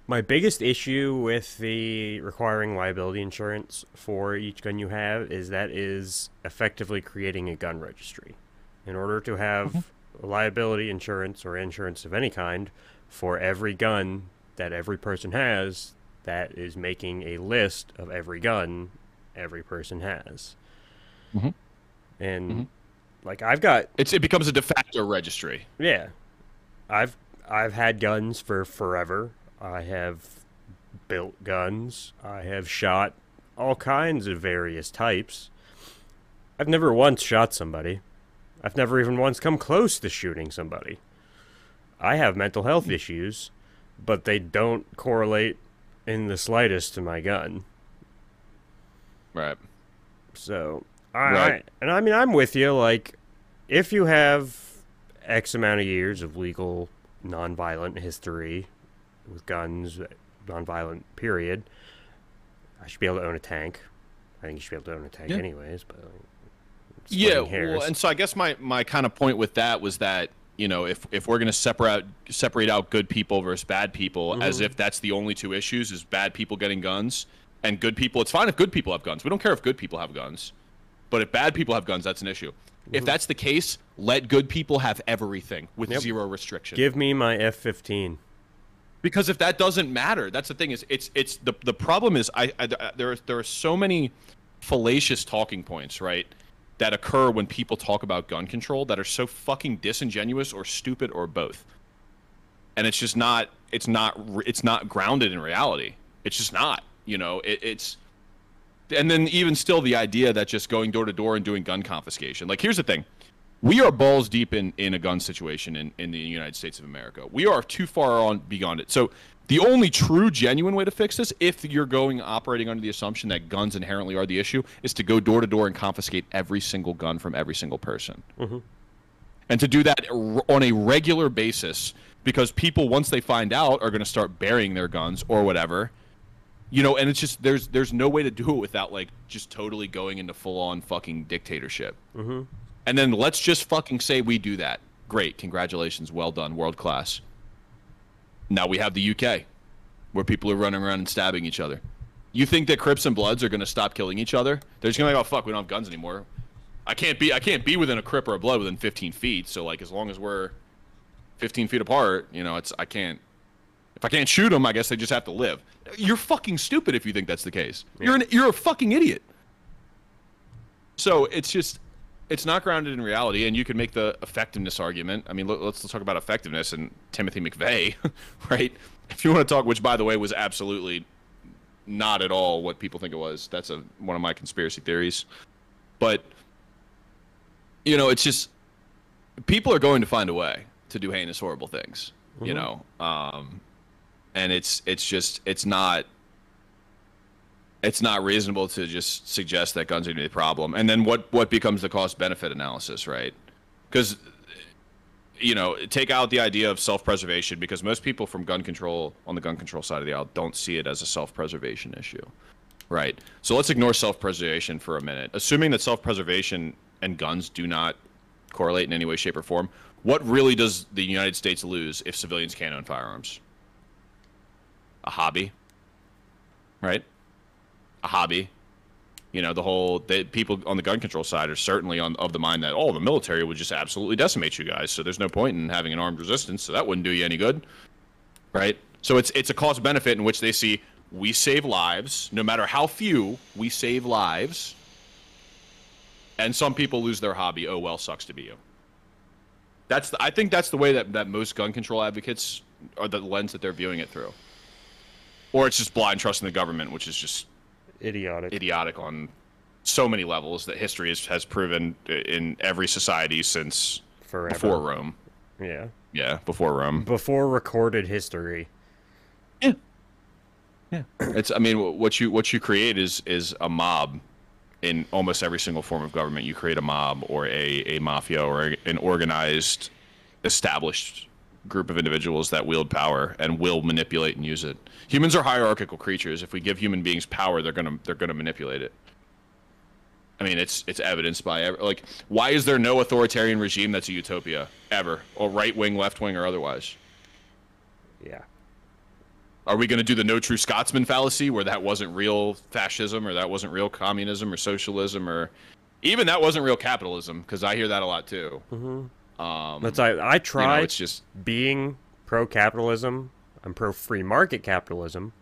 my biggest issue with the requiring liability insurance for each gun you have is that is effectively creating a gun registry. In order to have liability insurance or insurance of any kind for every gun that every person has, that is making a list of every gun every person has. Mm-hmm. And like, I've got... It becomes a de facto registry. Yeah. I've had guns for forever. I have built guns. I have shot all kinds of various types. I've never once shot somebody. I've never even once come close to shooting somebody. I have mental health issues, but they don't correlate in the slightest to my gun. Right. So, I mean, I'm with you. Like, if you have X amount of years of legal nonviolent history with guns, nonviolent period, I should be able to own a tank. I think you should be able to own a tank anyways. But yeah, well, and so I guess my kind of point with that was that, you know, if we're going to separate out good people versus bad people, as if that's the only two issues, is bad people getting guns and good people. It's fine if good people have guns. We don't care if good people have guns. But if bad people have guns, that's an issue. If that's the case, let good people have everything with zero restriction. Give me my F-15. Because if that doesn't matter, that's the thing. Is it's the problem is there are so many fallacious talking points, right, that occur when people talk about gun control that are so fucking disingenuous or stupid or both. And it's just not, it's not grounded in reality. It's just not, you know, it's, and then even still the idea that just going door to door and doing gun confiscation. Like, here's the thing. We are balls deep in a gun situation in the United States of America. We are too far on beyond it. So the only true, genuine way to fix this, if you're operating under the assumption that guns inherently are the issue, is to go door to door and confiscate every single gun from every single person. Mm-hmm. And to do that on a regular basis, because people, once they find out, are going to start burying their guns or whatever. You know, and it's just, there's no way to do it without, like, just totally going into full-on fucking dictatorship. Mm-hmm. And then let's just fucking say we do that. Great. Congratulations. Well done. World class. Now we have the UK, where people are running around and stabbing each other. You think that Crips and Bloods are going to stop killing each other? They're just going to be like, oh, fuck, we don't have guns anymore. I can't be within a Crip or a Blood within 15 feet. So, like, as long as we're 15 feet apart, you know, it's, if I can't shoot them, I guess they just have to live. You're fucking stupid if you think that's the case. Yeah. You're a fucking idiot. So it's just... It's not grounded in reality, and you can make the effectiveness argument. I mean, let's talk about effectiveness and Timothy McVeigh, right? If you want to talk, which, by the way, was absolutely not at all what people think it was. That's one of my conspiracy theories. But, you know, it's just people are going to find a way to do heinous, horrible things, mm-hmm. you know? And it's not reasonable to just suggest that guns are going to be a problem. And then what becomes the cost-benefit analysis, right? Because, you know, take out the idea of self-preservation, because most people from gun control, on the gun control side of the aisle, don't see it as a self-preservation issue, right? So let's ignore self-preservation for a minute. Assuming that self-preservation and guns do not correlate in any way, shape, or form, what really does the United States lose if civilians can't own firearms? A hobby, right? A hobby. You know, people on the gun control side are certainly of the mind that, oh, the military would just absolutely decimate you guys, so there's no point in having an armed resistance, so that wouldn't do you any good, right? So it's a cost benefit in which they see, we save lives, no matter how few, we save lives, and some people lose their hobby. Oh, well, sucks to be you. I think that's the way that most gun control advocates are, the lens that they're viewing it through. Or it's just blind trust in the government, which is just idiotic on so many levels that history has proven in every society since forever. Before Rome. Yeah, before Rome. Before recorded history. Yeah. It's, I mean, what you create is a mob. In almost every single form of government, you create a mob or a mafia or an organized, established group of individuals that wield power and will manipulate and use it. Humans are hierarchical creatures. If we give human beings power, they're gonna manipulate it. I mean, it's evidenced by like, why is there no authoritarian regime that's a utopia ever, or right wing, left wing, or otherwise? Yeah. Are we gonna do the no true Scotsman fallacy, where that wasn't real fascism, or that wasn't real communism, or socialism, or even that wasn't real capitalism? Because I hear that a lot too. Mm-hmm. That's I try, you know, it's just being pro-capitalism. I'm pro-free market capitalism,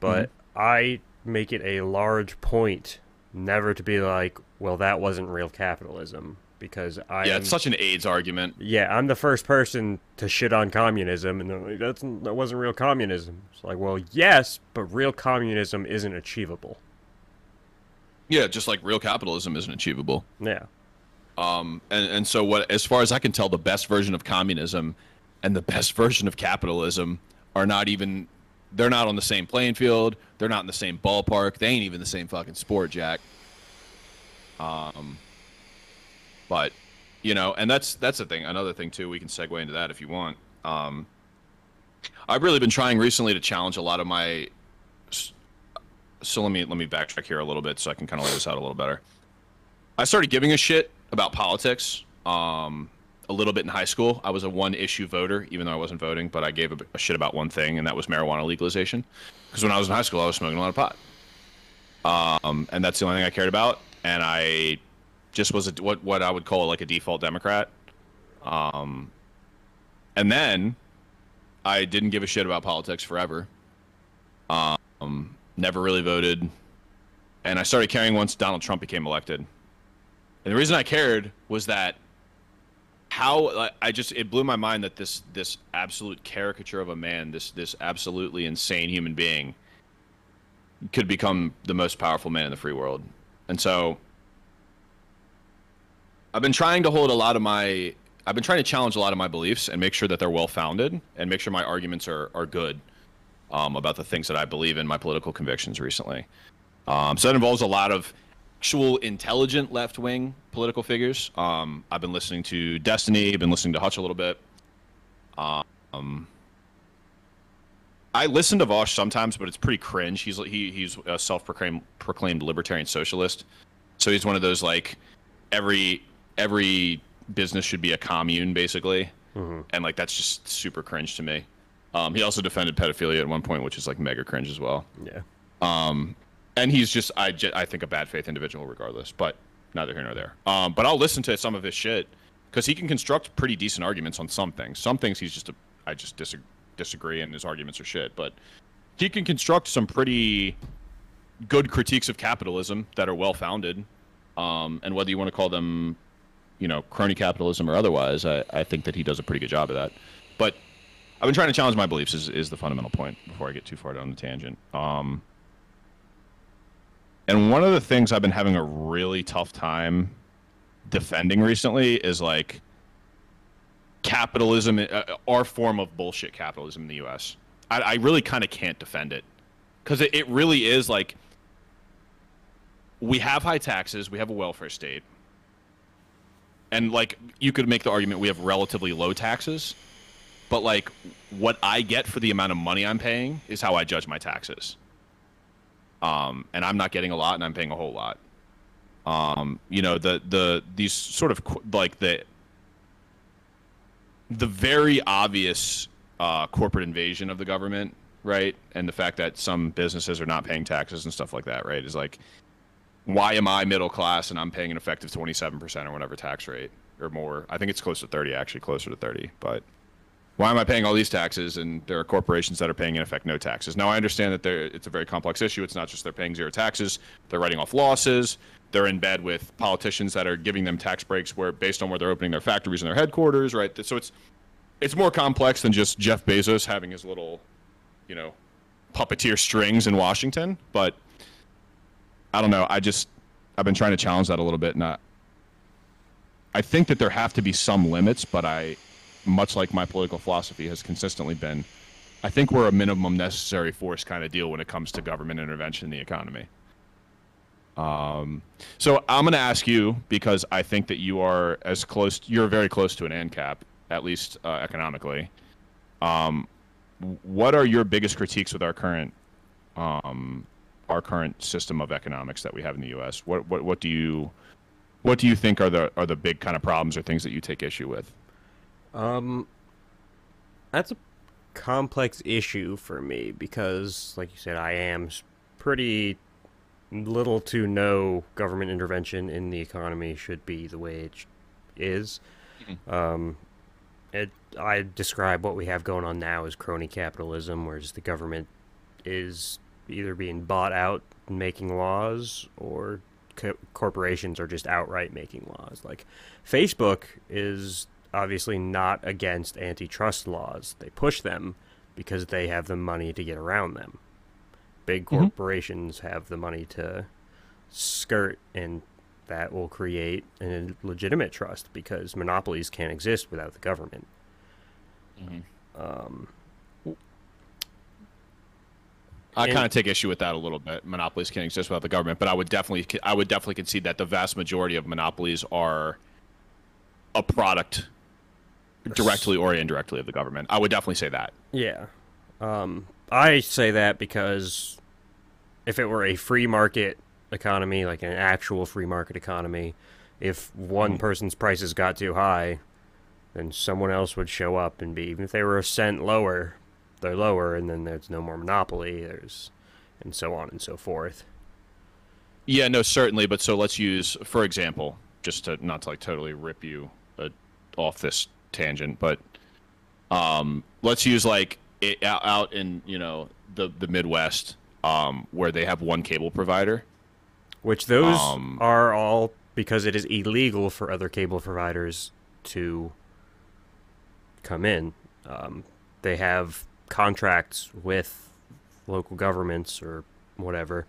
but mm-hmm. I make it a large point never to be like, well, that wasn't real capitalism, because it's such an AIDS argument. Yeah, I'm the first person to shit on communism, and they're like, that wasn't real communism. It's like, well, yes, but real communism isn't achievable. Yeah, just like real capitalism isn't achievable. Yeah. And so what, as far as I can tell, the best version of communism and the best version of capitalism are they're not on the same playing field. They're not in the same ballpark. They ain't even the same fucking sport, Jack. But, you know, and that's the thing. Another thing too, we can segue into that if you want. I've really been trying recently to challenge a lot of my, so let me backtrack here a little bit so I can kind of lay this out a little better. I started giving a shit about politics a little bit in high school. I was a one-issue voter, even though I wasn't voting, but I gave a shit about one thing, and that was marijuana legalization. Because when I was in high school, I was smoking a lot of pot. And that's the only thing I cared about. And I just was what I would call like a default Democrat. And then I didn't give a shit about politics forever. Never really voted. And I started caring once Donald Trump became elected. And the reason I cared was that it blew my mind that this absolute caricature of a man, this absolutely insane human being, could become the most powerful man in the free world. And so I've been trying to challenge a lot of my beliefs and make sure that they're well-founded and make sure my arguments are good about the things that I believe in, my political convictions recently. So that involves a lot of actual intelligent left-wing political figures. I've been listening to Destiny. I've been listening to Hutch a little bit. I listen to Vaush sometimes, but it's pretty cringe. He's a self-proclaimed libertarian socialist. So he's one of those, like, every business should be a commune, basically. Mm-hmm. And, like, that's just super cringe to me. He also defended pedophilia at one point, which is, like, mega cringe as well. Yeah. And he's just, I think, a bad faith individual regardless, but neither here nor there. But I'll listen to some of his shit because he can construct pretty decent arguments on some things. Some things he's just, I just disagree and his arguments are shit, but he can construct some pretty good critiques of capitalism that are well-founded. And whether you want to call them you know, crony capitalism or otherwise, I think that he does a pretty good job of that. But I've been trying to challenge my beliefs is the fundamental point before I get too far down the tangent. And one of the things I've been having a really tough time defending recently is like capitalism, our form of bullshit capitalism in the U.S. I really kind of can't defend it because it really is like we have high taxes, we have a welfare state. And like you could make the argument we have relatively low taxes, but like what I get for the amount of money I'm paying is how I judge my taxes. And I'm not getting a lot and I'm paying a whole lot. You know, these sort of like the very obvious corporate invasion of the government, right? And the fact that some businesses are not paying taxes and stuff like that, right? Is like, why am I middle class and I'm paying an effective 27% or whatever tax rate or more? I think it's close to 30, actually closer to 30. But why am I paying all these taxes? And there are corporations that are paying in effect no taxes. Now I understand that it's a very complex issue. It's not just they're paying zero taxes. They're writing off losses. They're in bed with politicians that are giving them tax breaks where based on where they're opening their factories and their headquarters, right? So it's more complex than just Jeff Bezos having his little, you know, puppeteer strings in Washington, but I don't know. I've been trying to challenge that a little bit, and I think that there have to be some limits, but much like my political philosophy has consistently been, I think we're a minimum necessary force kind of deal when it comes to government intervention in the economy. So I'm going to ask you, because I think that you are you're very close to an end cap, at least economically. What are your biggest critiques with our current system of economics that we have in the U.S.? What do you think are the big kind of problems or things that you take issue with? That's a complex issue for me because, like you said, I am pretty little to no government intervention in the economy should be the way it is. I describe what we have going on now as crony capitalism, whereas the government is either being bought out and making laws, or corporations are just outright making laws. Like Facebook is obviously not against antitrust laws. They push them because they have the money to get around them. Big corporations have the money to skirt, and that will create a legitimate trust because monopolies can't exist without the government. I kind of take issue with that a little bit. Monopolies can't exist without the government, but I would definitely concede that the vast majority of monopolies are a product, directly or indirectly, of the government. I would definitely say that. Yeah, I say that because if it were a free market economy, like an actual free market economy, if one person's prices got too high, then someone else would show up and be, even if they were a cent lower, they're lower, and then there's no more monopoly, and so on and so forth. Yeah, no, certainly. But so let's use, for example, just to not to like totally rip you off this tangent, but let's use like out in, you know, the Midwest, where they have one cable provider. Which those are all because it is illegal for other cable providers to come in. They have contracts with local governments or whatever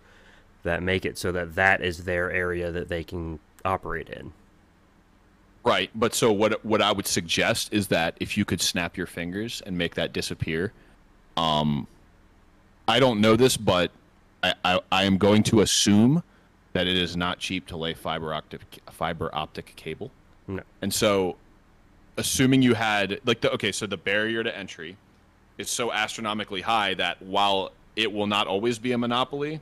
that make it so that is their area that they can operate in. Right, but so what I would suggest is that if you could snap your fingers and make that disappear, I don't know this, but I am going to assume that it is not cheap to lay fiber optic cable. No. And so assuming you had like the barrier to entry is so astronomically high that while it will not always be a monopoly,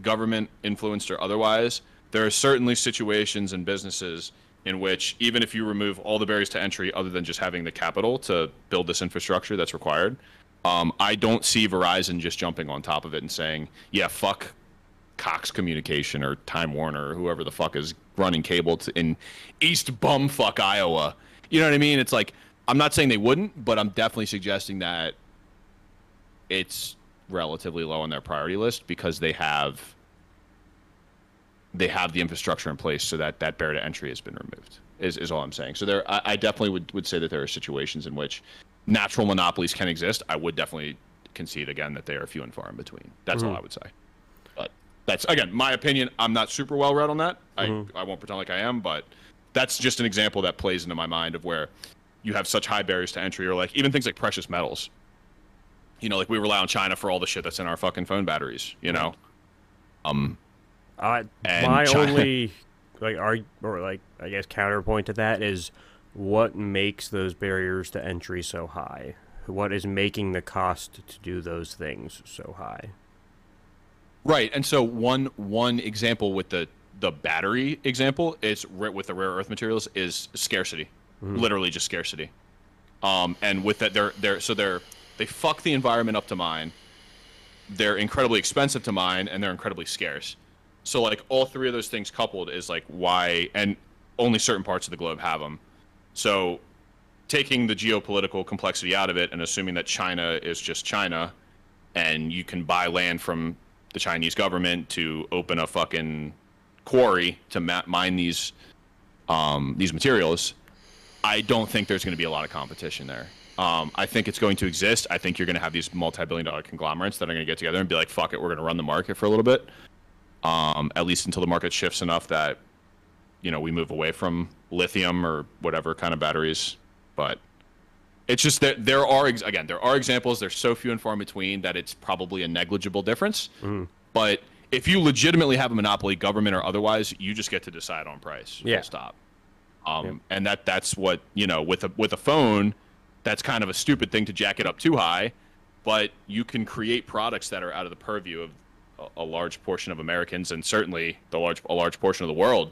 government influenced or otherwise, there are certainly situations and businesses in which even if you remove all the barriers to entry other than just having the capital to build this infrastructure that's required, I don't see Verizon just jumping on top of it and saying, yeah, fuck Cox Communication or Time Warner or whoever the fuck is running cable in East Bumfuck, Iowa. You know what I mean? It's like, I'm not saying they wouldn't, but I'm definitely suggesting that it's relatively low on their priority list because they have they have the infrastructure in place so that that barrier to entry has been removed, is all I'm saying. So there, I definitely would say that there are situations in which natural monopolies can exist. I would definitely concede again that they are few and far in between. That's all I would say. But that's, again, my opinion. I'm not super well read on that. I won't pretend like I am, but that's just an example that plays into my mind of where you have such high barriers to entry, or like even things like precious metals. You know, like we rely on China for all the shit that's in our fucking phone batteries, you know? My only counterpoint to that is what makes those barriers to entry so high? What is making the cost to do those things so high? Right, and so one example with the battery example is with the rare earth materials is scarcity, literally just scarcity. And with that, they fuck the environment up to mine. They're incredibly expensive to mine, and they're incredibly scarce. So like all three of those things coupled is like why, and only certain parts of the globe have them. So taking the geopolitical complexity out of it and assuming that China is just China, and you can buy land from the Chinese government to open a fucking quarry to mine these materials, I don't think there's going to be a lot of competition there. I think it's going to exist. I think you're going to have these multi-billion-dollar conglomerates that are going to get together and be like, fuck it, we're going to run the market for a little bit, at least until the market shifts enough that, you know, we move away from lithium or whatever kind of batteries. But it's just that there are examples. There's so few and far in between that it's probably a negligible difference. But if you legitimately have a monopoly, government or otherwise, you just get to decide on price. Yeah. Stop. And that's what, you know, with a phone. That's kind of a stupid thing to jack it up too high, but you can create products that are out of the purview of a large portion of Americans, and certainly a large portion of the world,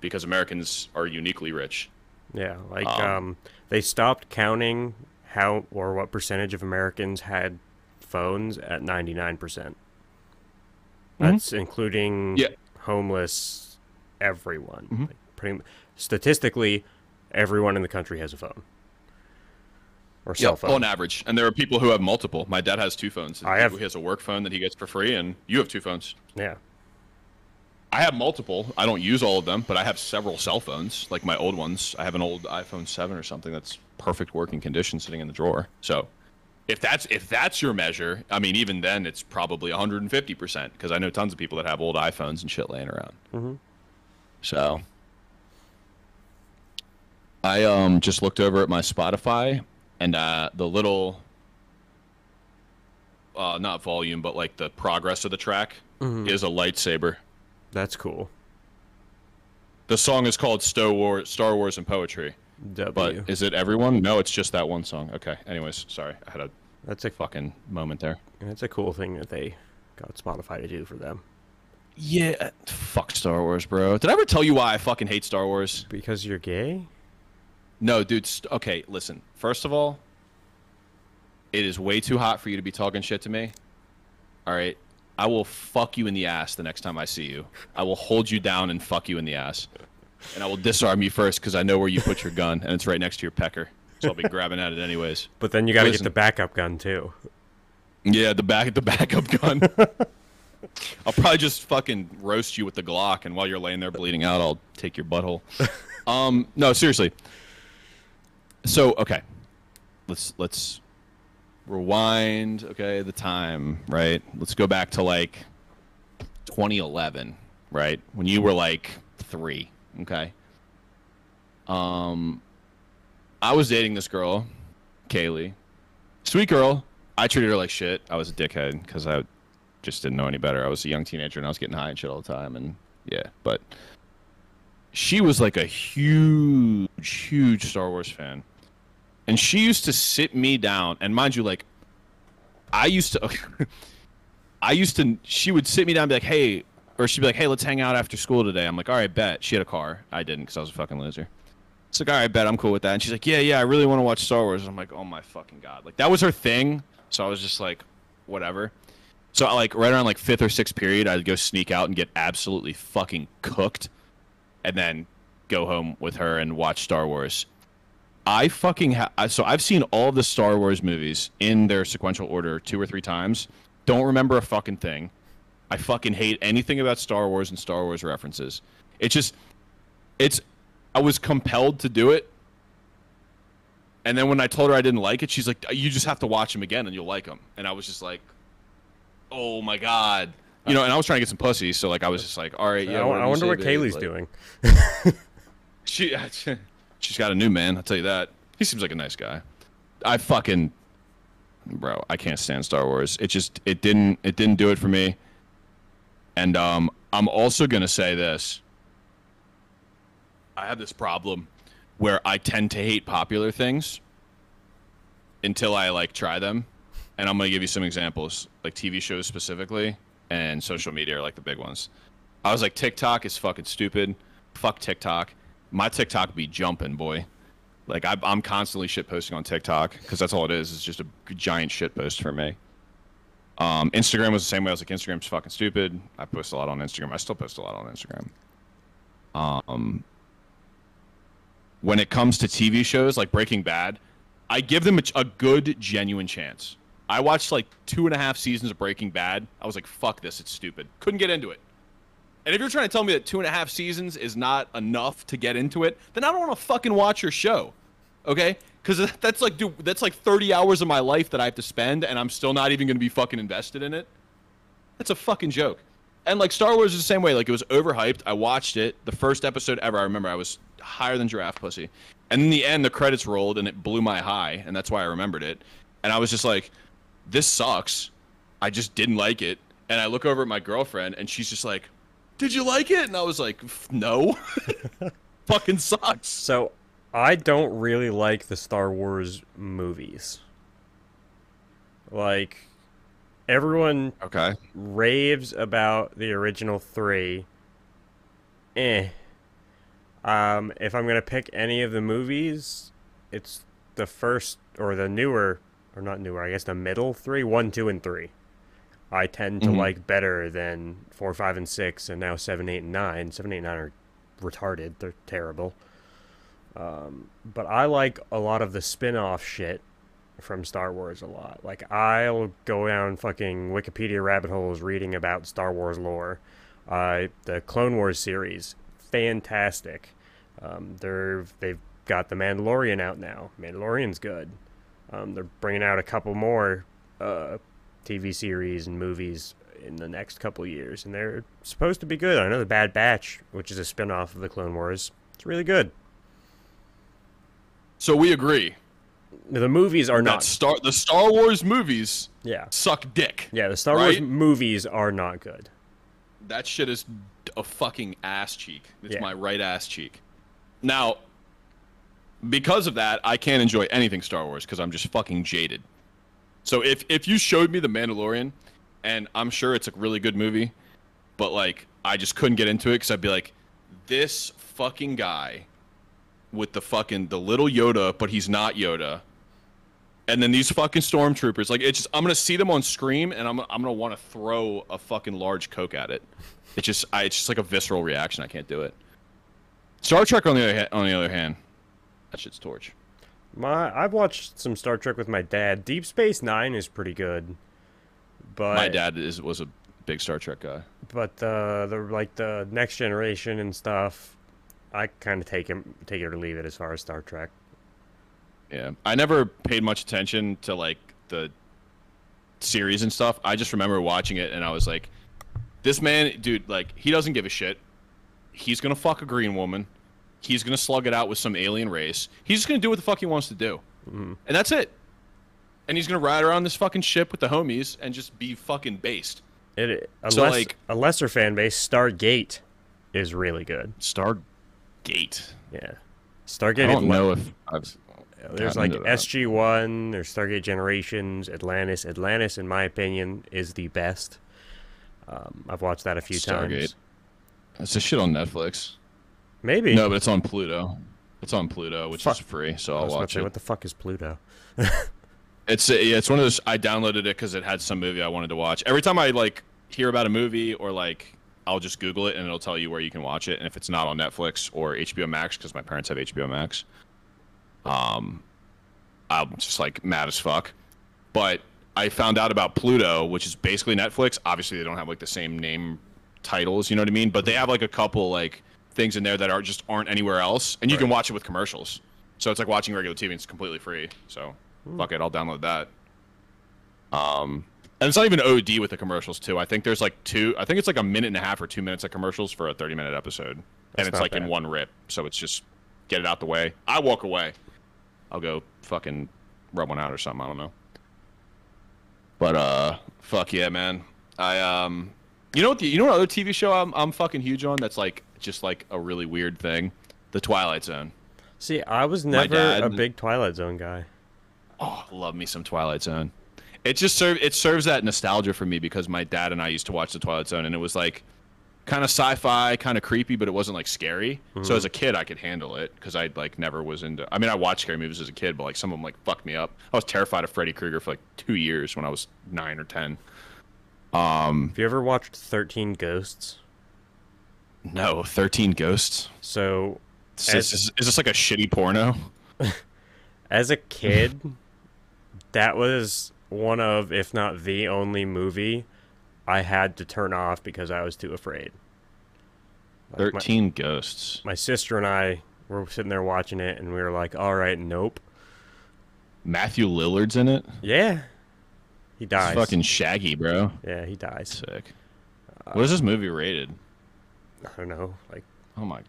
because Americans are uniquely rich. Yeah, like they stopped counting how or what percentage of Americans had phones at 99%. That's including homeless, everyone. Like pretty much, statistically, everyone in the country has a phone. Or cell phone. On average. And there are people who have multiple. My dad has two phones. He has a work phone that he gets for free, and you have two phones. Yeah. I have multiple. I don't use all of them, but I have several cell phones, like my old ones. I have an old iPhone 7 or something that's perfect working condition sitting in the drawer. So if that's your measure, I mean, even then it's probably 150%, because I know tons of people that have old iPhones and shit laying around. So I just looked over at my Spotify. And the little, not volume, but like the progress of the track is a lightsaber. That's cool. The song is called Star Wars and Poetry. But is it everyone? No, it's just that one song. Okay. Anyways, sorry. I had a fucking moment there. That's a cool thing that they got Spotify to do for them. Yeah. Fuck Star Wars, bro. Did I ever tell you why I fucking hate Star Wars? Because you're gay? No, dude. Okay, listen. First of all, it is way too hot for you to be talking shit to me. All right? I will fuck you in the ass the next time I see you. I will hold you down and fuck you in the ass. And I will disarm you first, because I know where you put your gun, and it's right next to your pecker. So I'll be grabbing at it anyways. But then you got to get the backup gun, too. Yeah, the backup gun. I'll probably just fucking roast you with the Glock, and while you're laying there bleeding out, I'll take your butthole. No, seriously. So, okay, let's rewind, okay, the time, right? Let's go back to, like, 2011, right? When you were, like, 3, okay? I was dating this girl, Kaylee. Sweet girl. I treated her like shit. I was a dickhead because I just didn't know any better. I was a young teenager, and I was getting high and shit all the time, and yeah, but she was, like, a huge Star Wars fan. And she used to sit me down, and mind you, like, she would sit me down and be like, hey, or she'd be like, hey, let's hang out after school today. I'm like, all right, bet. She had a car. I didn't, because I was a fucking loser. It's like, all right, bet. I'm cool with that. And she's like, yeah, I really want to watch Star Wars. And I'm like, oh my fucking God. Like, that was her thing. So I was just like, whatever. So I, like, right around, like, 5th or 6th period, I'd go sneak out and get absolutely fucking cooked, and then go home with her and watch Star Wars. I fucking so I've seen all the Star Wars movies in their sequential order 2 or 3 times. Don't remember a fucking thing. I fucking hate anything about Star Wars and Star Wars references. It's just, it's, I was compelled to do it. And then when I told her I didn't like it, she's like, you just have to watch them again and you'll like them. And I was just like, oh my God. You know, and I was trying to get some pussy. So like, I was just like, all right. Yeah, I wonder what Kaylee's doing. She's got a new man. I'll tell you that. He seems like a nice guy. I fucking, bro, I can't stand Star Wars. It just, it didn't do it for me. And I'm also going to say this. I have this problem where I tend to hate popular things until I like try them. And I'm going to give you some examples, like TV shows specifically and social media are like the big ones. I was like, TikTok is fucking stupid. Fuck TikTok. My TikTok be jumping, boy. Like I'm constantly shit posting on TikTok because that's all it is. It's just a giant shit post for me. Instagram was the same way. I was like, Instagram's fucking stupid. I post a lot on Instagram. I still post a lot on Instagram. When it comes to TV shows like Breaking Bad, I give them a good, genuine chance. I watched like 2.5 seasons of Breaking Bad. I was like, fuck this, it's stupid. Couldn't get into it. And if you're trying to tell me that 2.5 seasons is not enough to get into it, then I don't want to fucking watch your show. Okay? Because that's like, dude, that's like 30 hours of my life that I have to spend, and I'm still not even going to be fucking invested in it. That's a fucking joke. And like Star Wars is the same way. Like it was overhyped. I watched it. The first episode ever, I remember I was higher than giraffe pussy. And in the end, the credits rolled, and it blew my high, and that's why I remembered it. And I was just like, this sucks. I just didn't like it. And I look over at my girlfriend, and she's just like, did you like it? And I was like, no. Fucking sucks. So I don't really like the Star Wars movies. Like, everyone raves about the original 3. If I'm going to pick any of the movies, it's the first, or the newer, or not newer, I guess the middle 3, 1, 2, and 3. I tend to like better than 4, 5, and 6, and now 7, 8, and 9. 7, 8, and 9 are retarded. They're terrible. But I like a lot of the spin-off shit from Star Wars a lot. Like, I'll go down fucking Wikipedia rabbit holes reading about Star Wars lore. The Clone Wars series, fantastic. They've got The Mandalorian out now. Mandalorian's good. They're bringing out a couple more TV series and movies in the next couple years, and they're supposed to be good. I know The Bad Batch, which is a spin-off of The Clone Wars, it's really good. So we agree. The movies are not. The Star Wars movies suck dick. Yeah, the Star Wars movies are not good. That shit is a fucking ass cheek. It's my right ass cheek. Now, because of that, I can't enjoy anything Star Wars because I'm just fucking jaded. So if you showed me The Mandalorian, and I'm sure it's a really good movie, but like I just couldn't get into it because I'd be like, this fucking guy with the fucking little Yoda, but he's not Yoda, and then these fucking stormtroopers. Like, it's just, I'm gonna see them on Scream, and I'm gonna want to throw a fucking large Coke at it. It's just like a visceral reaction. I can't do it. Star Trek on the other hand, that shit's torch. I've watched some Star Trek with my dad. Deep Space Nine is pretty good, but my dad was a big Star Trek guy. But the Next Generation and stuff, I kind of take it or leave it as far as Star Trek. Yeah, I never paid much attention to like the series and stuff. I just remember watching it and I was like, this man, dude, like he doesn't give a shit. He's gonna fuck a green woman. He's going to slug it out with some alien race. He's just going to do what the fuck he wants to do. And that's it. And he's going to ride around this fucking ship with the homies and just be fucking based. A lesser fan base, Stargate is really good. Stargate? Yeah. Stargate Atlantis. I don't know if I've There's like SG-1, there's Stargate Generations, Atlantis. Atlantis, in my opinion, is the best. I've watched that a few times. That's a shit on Netflix. Maybe. No, but it's on Pluto. It's on Pluto, which is free, so I'll watch it. What the fuck is Pluto? It's one of those. I downloaded it because it had some movie I wanted to watch. Every time I like hear about a movie or like, I'll just Google it and it'll tell you where you can watch it. And if it's not on Netflix or HBO Max, because my parents have HBO Max, I'm just like mad as fuck. But I found out about Pluto, which is basically Netflix. Obviously, they don't have like the same name titles, you know what I mean? But they have like a couple like things in there that are just aren't anywhere else, and you can watch it with commercials. So it's like watching regular TV, and it's completely free. So fuck it, I'll download that. And it's not even OD with the commercials too. I think there's like I think it's like a minute and a half or 2 minutes of commercials for a 30-minute episode, and it's like in one rip. So it's just get it out the way. I walk away. I'll go fucking rub one out or something. I don't know. But fuck yeah, man. I you know what other TV show I'm fucking huge on? That's like just like a really weird thing. The Twilight Zone. See, I was never a big Twilight Zone guy. Oh, love me some Twilight Zone. It just serves that nostalgia for me because my dad and I used to watch The Twilight Zone, and it was like kind of sci-fi, kind of creepy, but it wasn't like scary. Mm-hmm. So as a kid, I could handle it because I like never was into. I mean, I watched scary movies as a kid, but like some of them like fucked me up. I was terrified of Freddy Krueger for like 2 years when I was 9 or 10. Have you ever watched 13 Ghosts? No, 13 Ghosts. So is this like a shitty porno? As a kid, that was one of, if not the only movie I had to turn off because I was too afraid. Like 13 Ghosts. My sister and I were sitting there watching it, and we were like, all right, nope. Matthew Lillard's in it? Yeah. He dies. It's fucking Shaggy, bro. Yeah, he dies. Sick. What is this movie rated? I don't know. Like, oh, my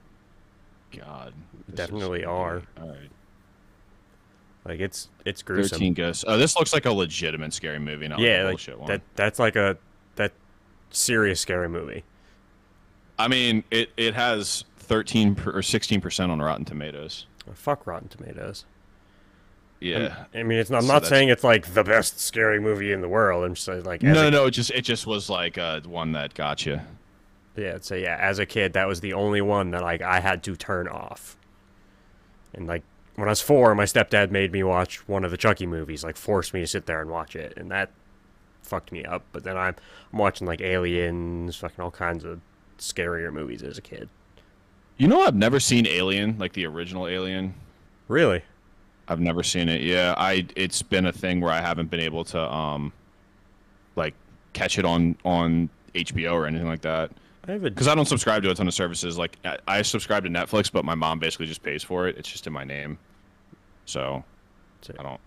God. Definitely R. All right. Like it's gruesome. 13 Ghosts. Oh, this looks like a legitimate scary movie, not a bullshit one. That's like a serious scary movie. I mean, it has 16% on Rotten Tomatoes. Oh, fuck Rotten Tomatoes. Yeah. I mean, it's not. I'm not saying it's like the best scary movie in the world. I'm just like no. It just was like one that got you. Yeah. So yeah, as a kid, that was the only one that like I had to turn off, and like. When I was 4, my stepdad made me watch one of the Chucky movies, like forced me to sit there and watch it, and that fucked me up. But then I'm watching like Aliens, fucking all kinds of scarier movies as a kid. You know, I've never seen Alien, like the original Alien. Really? I've never seen it. Yeah, it's been a thing where I haven't been able to like catch it on HBO or anything like that. Because I don't subscribe to a ton of services. Like I subscribe to Netflix, but my mom basically just pays for it. It's just in my name, so I don't.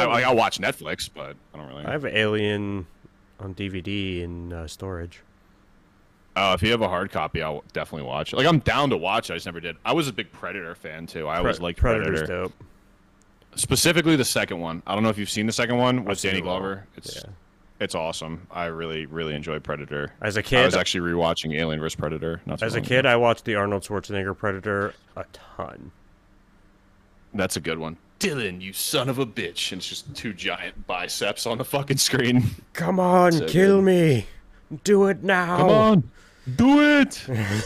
I watch Netflix, but I don't really. I have Alien on DVD in storage. Oh, if you have a hard copy, I'll definitely watch it. Like I'm down to watch it. I just never did. I was a big Predator fan too. I always liked Predator. Dope. Specifically the second one. I don't know if you've seen the second one with Danny Glover. It's awesome. I really, really enjoy Predator. As a kid, I was actually rewatching Alien vs. Predator. I watched the Arnold Schwarzenegger Predator a ton. That's a good one. Dylan, you son of a bitch. And it's just two giant biceps on the fucking screen. Come on, kill me. Do it now. Come on. Do it.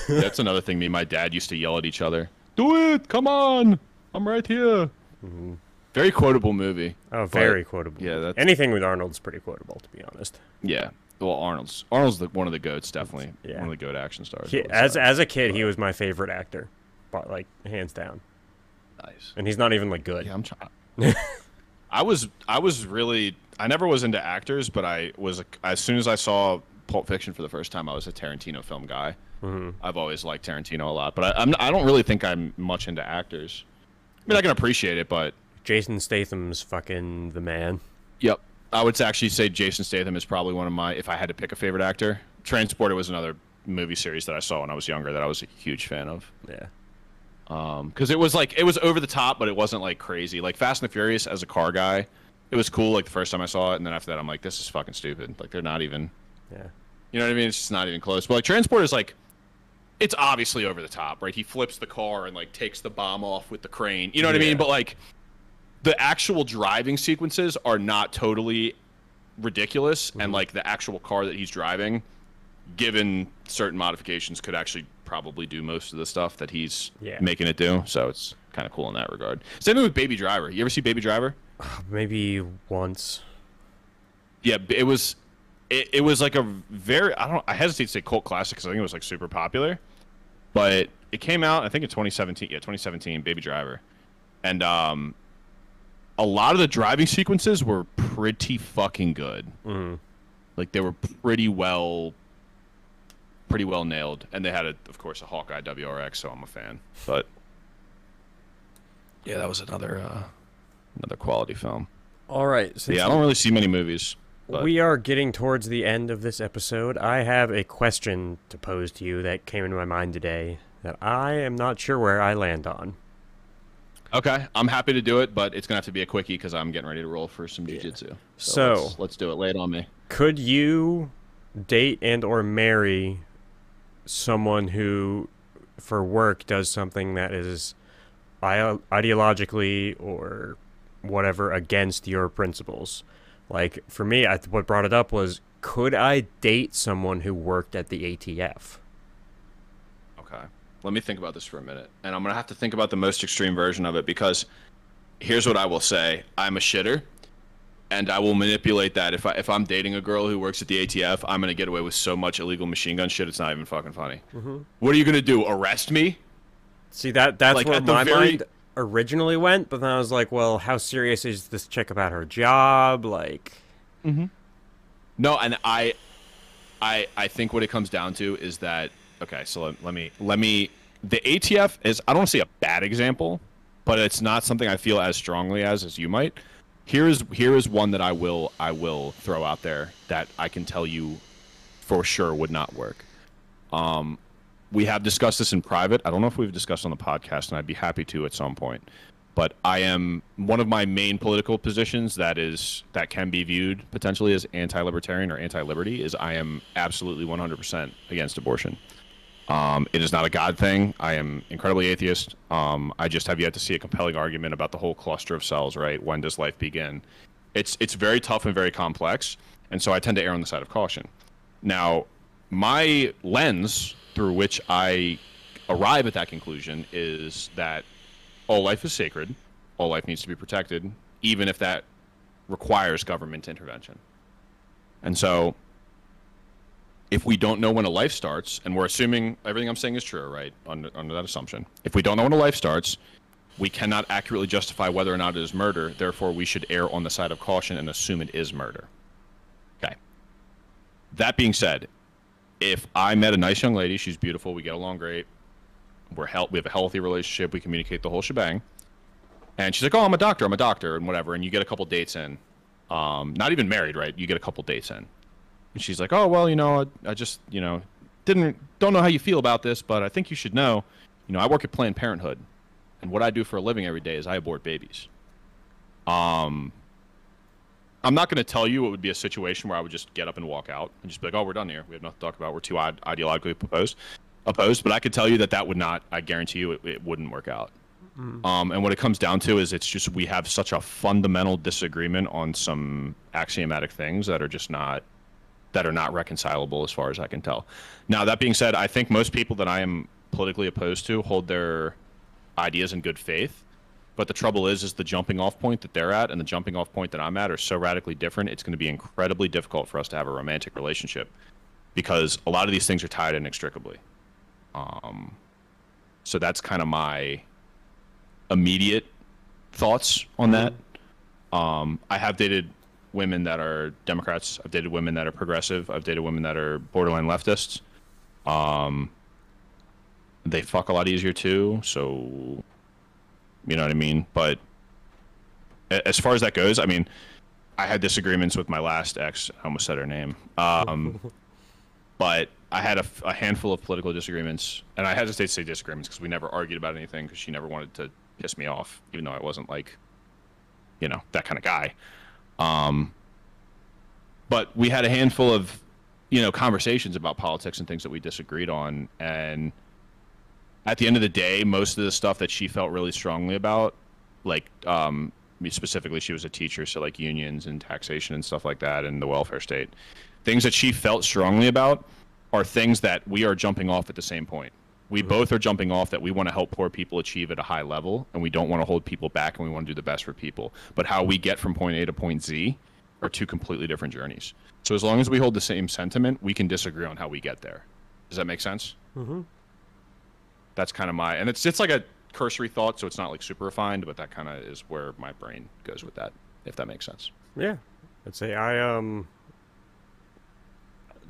That's another thing me and my dad used to yell at each other. Do it. Come on. I'm right here. Mm-hmm. Very quotable movie. Oh, very quotable. Yeah, anything with Arnold's pretty quotable, to be honest. Yeah, well, Arnold's one of the goats, definitely. Yeah. One of the goat action stars. As a kid, he was my favorite actor, but like hands down. Nice. And he's not even like good. Yeah, I'm trying. I never was into actors, but I was as soon as I saw Pulp Fiction for the first time, I was a Tarantino film guy. Mm-hmm. I've always liked Tarantino a lot, but I don't really think I'm much into actors. I mean, I can appreciate it, but. Jason Statham's fucking the man. Yep. I would actually say Jason Statham is probably one of my, if I had to pick a favorite actor. Transporter was another movie series that I saw when I was younger that I was a huge fan of. Yeah. Because it was like, it was over the top, but it wasn't like crazy. Like Fast and the Furious as a car guy, it was cool like the first time I saw it. And then after that, I'm like, this is fucking stupid. Like they're not even, you know what I mean? It's just not even close. But like Transporter is like, it's obviously over the top, right? He flips the car and like takes the bomb off with the crane. You know what I mean? But like, the actual driving sequences are not totally ridiculous, and like the actual car that he's driving, given certain modifications, could actually probably do most of the stuff that he's making it do. So it's kind of cool in that regard. Same thing with Baby Driver. You ever see Baby Driver? Maybe once. Yeah, it was like a very I hesitate to say cult classic because I think it was like super popular, but it came out I think in 2017. Yeah, 2017. Baby Driver, and a lot of the driving sequences were pretty fucking good. Mm-hmm. Like, they were pretty well nailed. And they had, of course, a Hawkeye WRX, so I'm a fan. But yeah, that was another quality film. All right. So yeah, I don't really see many movies. But we are getting towards the end of this episode. I have a question to pose to you that came into my mind today that I am not sure where I land on. Okay, I'm happy to do it, but it's going to have to be a quickie because I'm getting ready to roll for some jiu-jitsu. Yeah. So let's do it. Lay it on me. Could you date and or marry someone who, for work, does something that is ideologically or whatever against your principles? Like, for me, what brought it up was, could I date someone who worked at the ATF? Okay. Let me think about this for a minute. And I'm going to have to think about the most extreme version of it, because here's what I will say. I'm a shitter, and I will manipulate that. If I'm dating a girl who works at the ATF, I'm going to get away with so much illegal machine gun shit, it's not even fucking funny. Mm-hmm. What are you going to do, arrest me? See, that's like, where my mind originally went, but then I was like, well, how serious is this chick about her job? Like, mm-hmm. No, and I think what it comes down to is that, okay, so let me the ATF is, I don't want to say a bad example, but it's not something I feel as strongly as you might. Here is one that I will throw out there that I can tell you for sure would not work. We have discussed this in private. I don't know if we've discussed on the podcast, and I'd be happy to at some point. But I am one of my main political positions that can be viewed potentially as anti-libertarian or anti-liberty is I am absolutely 100% against abortion. It is not a God thing. I am incredibly atheist. I just have yet to see a compelling argument about the whole cluster of cells, right? When does life begin? It's very tough and very complex, and so I tend to err on the side of caution. Now, my lens through which I arrive at that conclusion is that all life is sacred, all life needs to be protected, even if that requires government intervention. And so, if we don't know when a life starts, and we're assuming everything I'm saying is true, right, under that assumption, if we don't know when a life starts, we cannot accurately justify whether or not it is murder, therefore we should err on the side of caution and assume it is murder. Okay. That being said, if I met a nice young lady, she's beautiful, we get along great, we have a healthy relationship, we communicate the whole shebang, and she's like, oh, I'm a doctor, and whatever, and you get a couple dates in, not even married, right, you get a couple dates in, and she's like, oh, well, you know, I just, you know, don't know how you feel about this, but I think you should know, you know, I work at Planned Parenthood, and what I do for a living every day is I abort babies. I'm not going to tell you it would be a situation where I would just get up and walk out and just be like, oh, we're done here. We have nothing to talk about. We're too ideologically opposed. But I could tell you that would not, I guarantee you, it wouldn't work out. Mm-hmm. And what it comes down to is it's just we have such a fundamental disagreement on some axiomatic things that are not reconcilable as far as I can tell. Now, that being said, I think most people that I am politically opposed to hold their ideas in good faith. But the trouble is the jumping off point that they're at and the jumping off point that I'm at are so radically different, it's going to be incredibly difficult for us to have a romantic relationship because a lot of these things are tied inextricably. So that's kind of my immediate thoughts on that. I have dated women that are Democrats. I've dated women that are progressive. I've dated women that are borderline leftists. They fuck a lot easier too, so... You know what I mean? But as far as that goes, I mean, I had disagreements with my last ex. I almost said her name. But I had a handful of political disagreements. And I hesitate to say disagreements because we never argued about anything because she never wanted to piss me off, even though I wasn't like, you know, that kind of guy. But we had a handful of, you know, conversations about politics and things that we disagreed on. And at the end of the day, most of the stuff that she felt really strongly about, like specifically she was a teacher, so like unions and taxation and stuff like that and the welfare state, things that she felt strongly about are things that we are jumping off at the same point. We both are jumping off that we want to help poor people achieve at a high level, and we don't want to hold people back, and we want to do the best for people. But how we get from point A to point Z are two completely different journeys. So as long as we hold the same sentiment, we can disagree on how we get there. Does that make sense? Mm-hmm. That's kind of my, and it's like a cursory thought, so it's not like super refined, but that kind of is where my brain goes with that, if that makes sense. Yeah, I'd say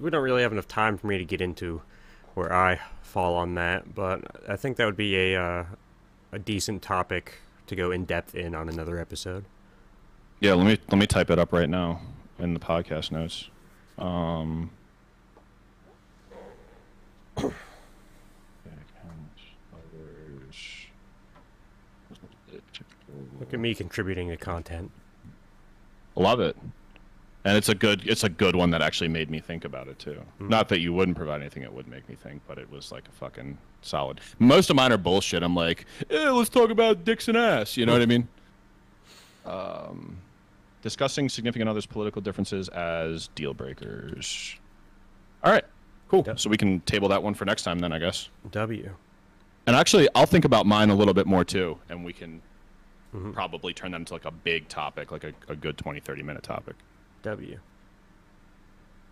we don't really have enough time for me to get into where I fall on that, but I think that would be a decent topic to go in depth in on another episode. Yeah, let me type it up right now in the podcast notes. Look at me contributing to content. Love it. And it's a good one that actually made me think about it too. Mm. Not that you wouldn't provide anything that would make me think, but it was like a fucking solid. Most of mine are bullshit. I'm like, let's talk about dicks and ass. You know what I mean? Discussing significant others' political differences as deal breakers. All right, cool. W. So we can table that one for next time then, I guess. W. And actually, I'll think about mine a little bit more too, and we can probably turn that into like a big topic, like a good 20, 30-minute topic. W.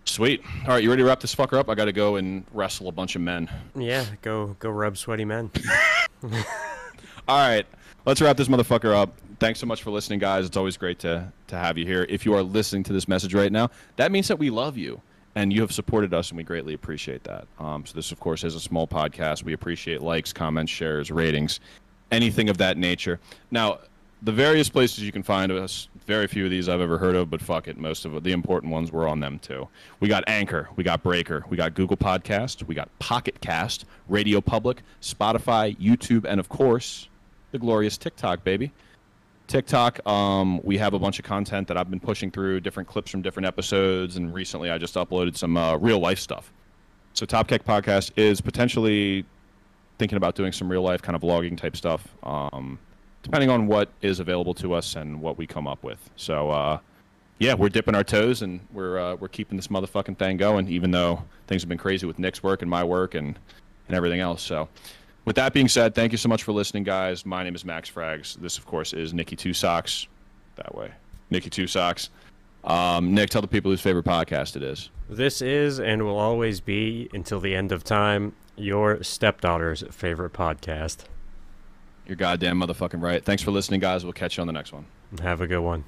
Sweet. All right, you ready to wrap this fucker up? I got to go and wrestle a bunch of men. Yeah, go rub sweaty men. All right, let's wrap this motherfucker up. Thanks so much for listening, guys. It's always great to have you here. If you are listening to this message right now, that means that we love you and you have supported us, and we greatly appreciate that. So this, of course, is a small podcast. We appreciate likes, comments, shares, ratings, anything of that nature. Now, the various places you can find us, very few of these I've ever heard of, but fuck it, most of the important ones, we're on them too. We got Anchor, we got Breaker, we got Google Podcast, we got Pocket Cast, Radio Public, Spotify, YouTube, and of course, the glorious TikTok, baby. TikTok, we have a bunch of content that I've been pushing through, different clips from different episodes, and recently I just uploaded some real-life stuff. So Top Cat Podcast is potentially thinking about doing some real-life kind of vlogging type stuff, depending on what is available to us and what we come up with. So, yeah, we're dipping our toes, and we're keeping this motherfucking thing going, even though things have been crazy with Nick's work and my work and everything else. So, with that being said, thank you so much for listening, guys. My name is Max Frags. This, of course, is Nikki Two Socks. That way. Nikki Two Socks. Nick, tell the people whose favorite podcast it is. This is and will always be, until the end of time, your stepdaughter's favorite podcast. You're goddamn motherfucking right. Thanks for listening, guys. We'll catch you on the next one. Have a good one.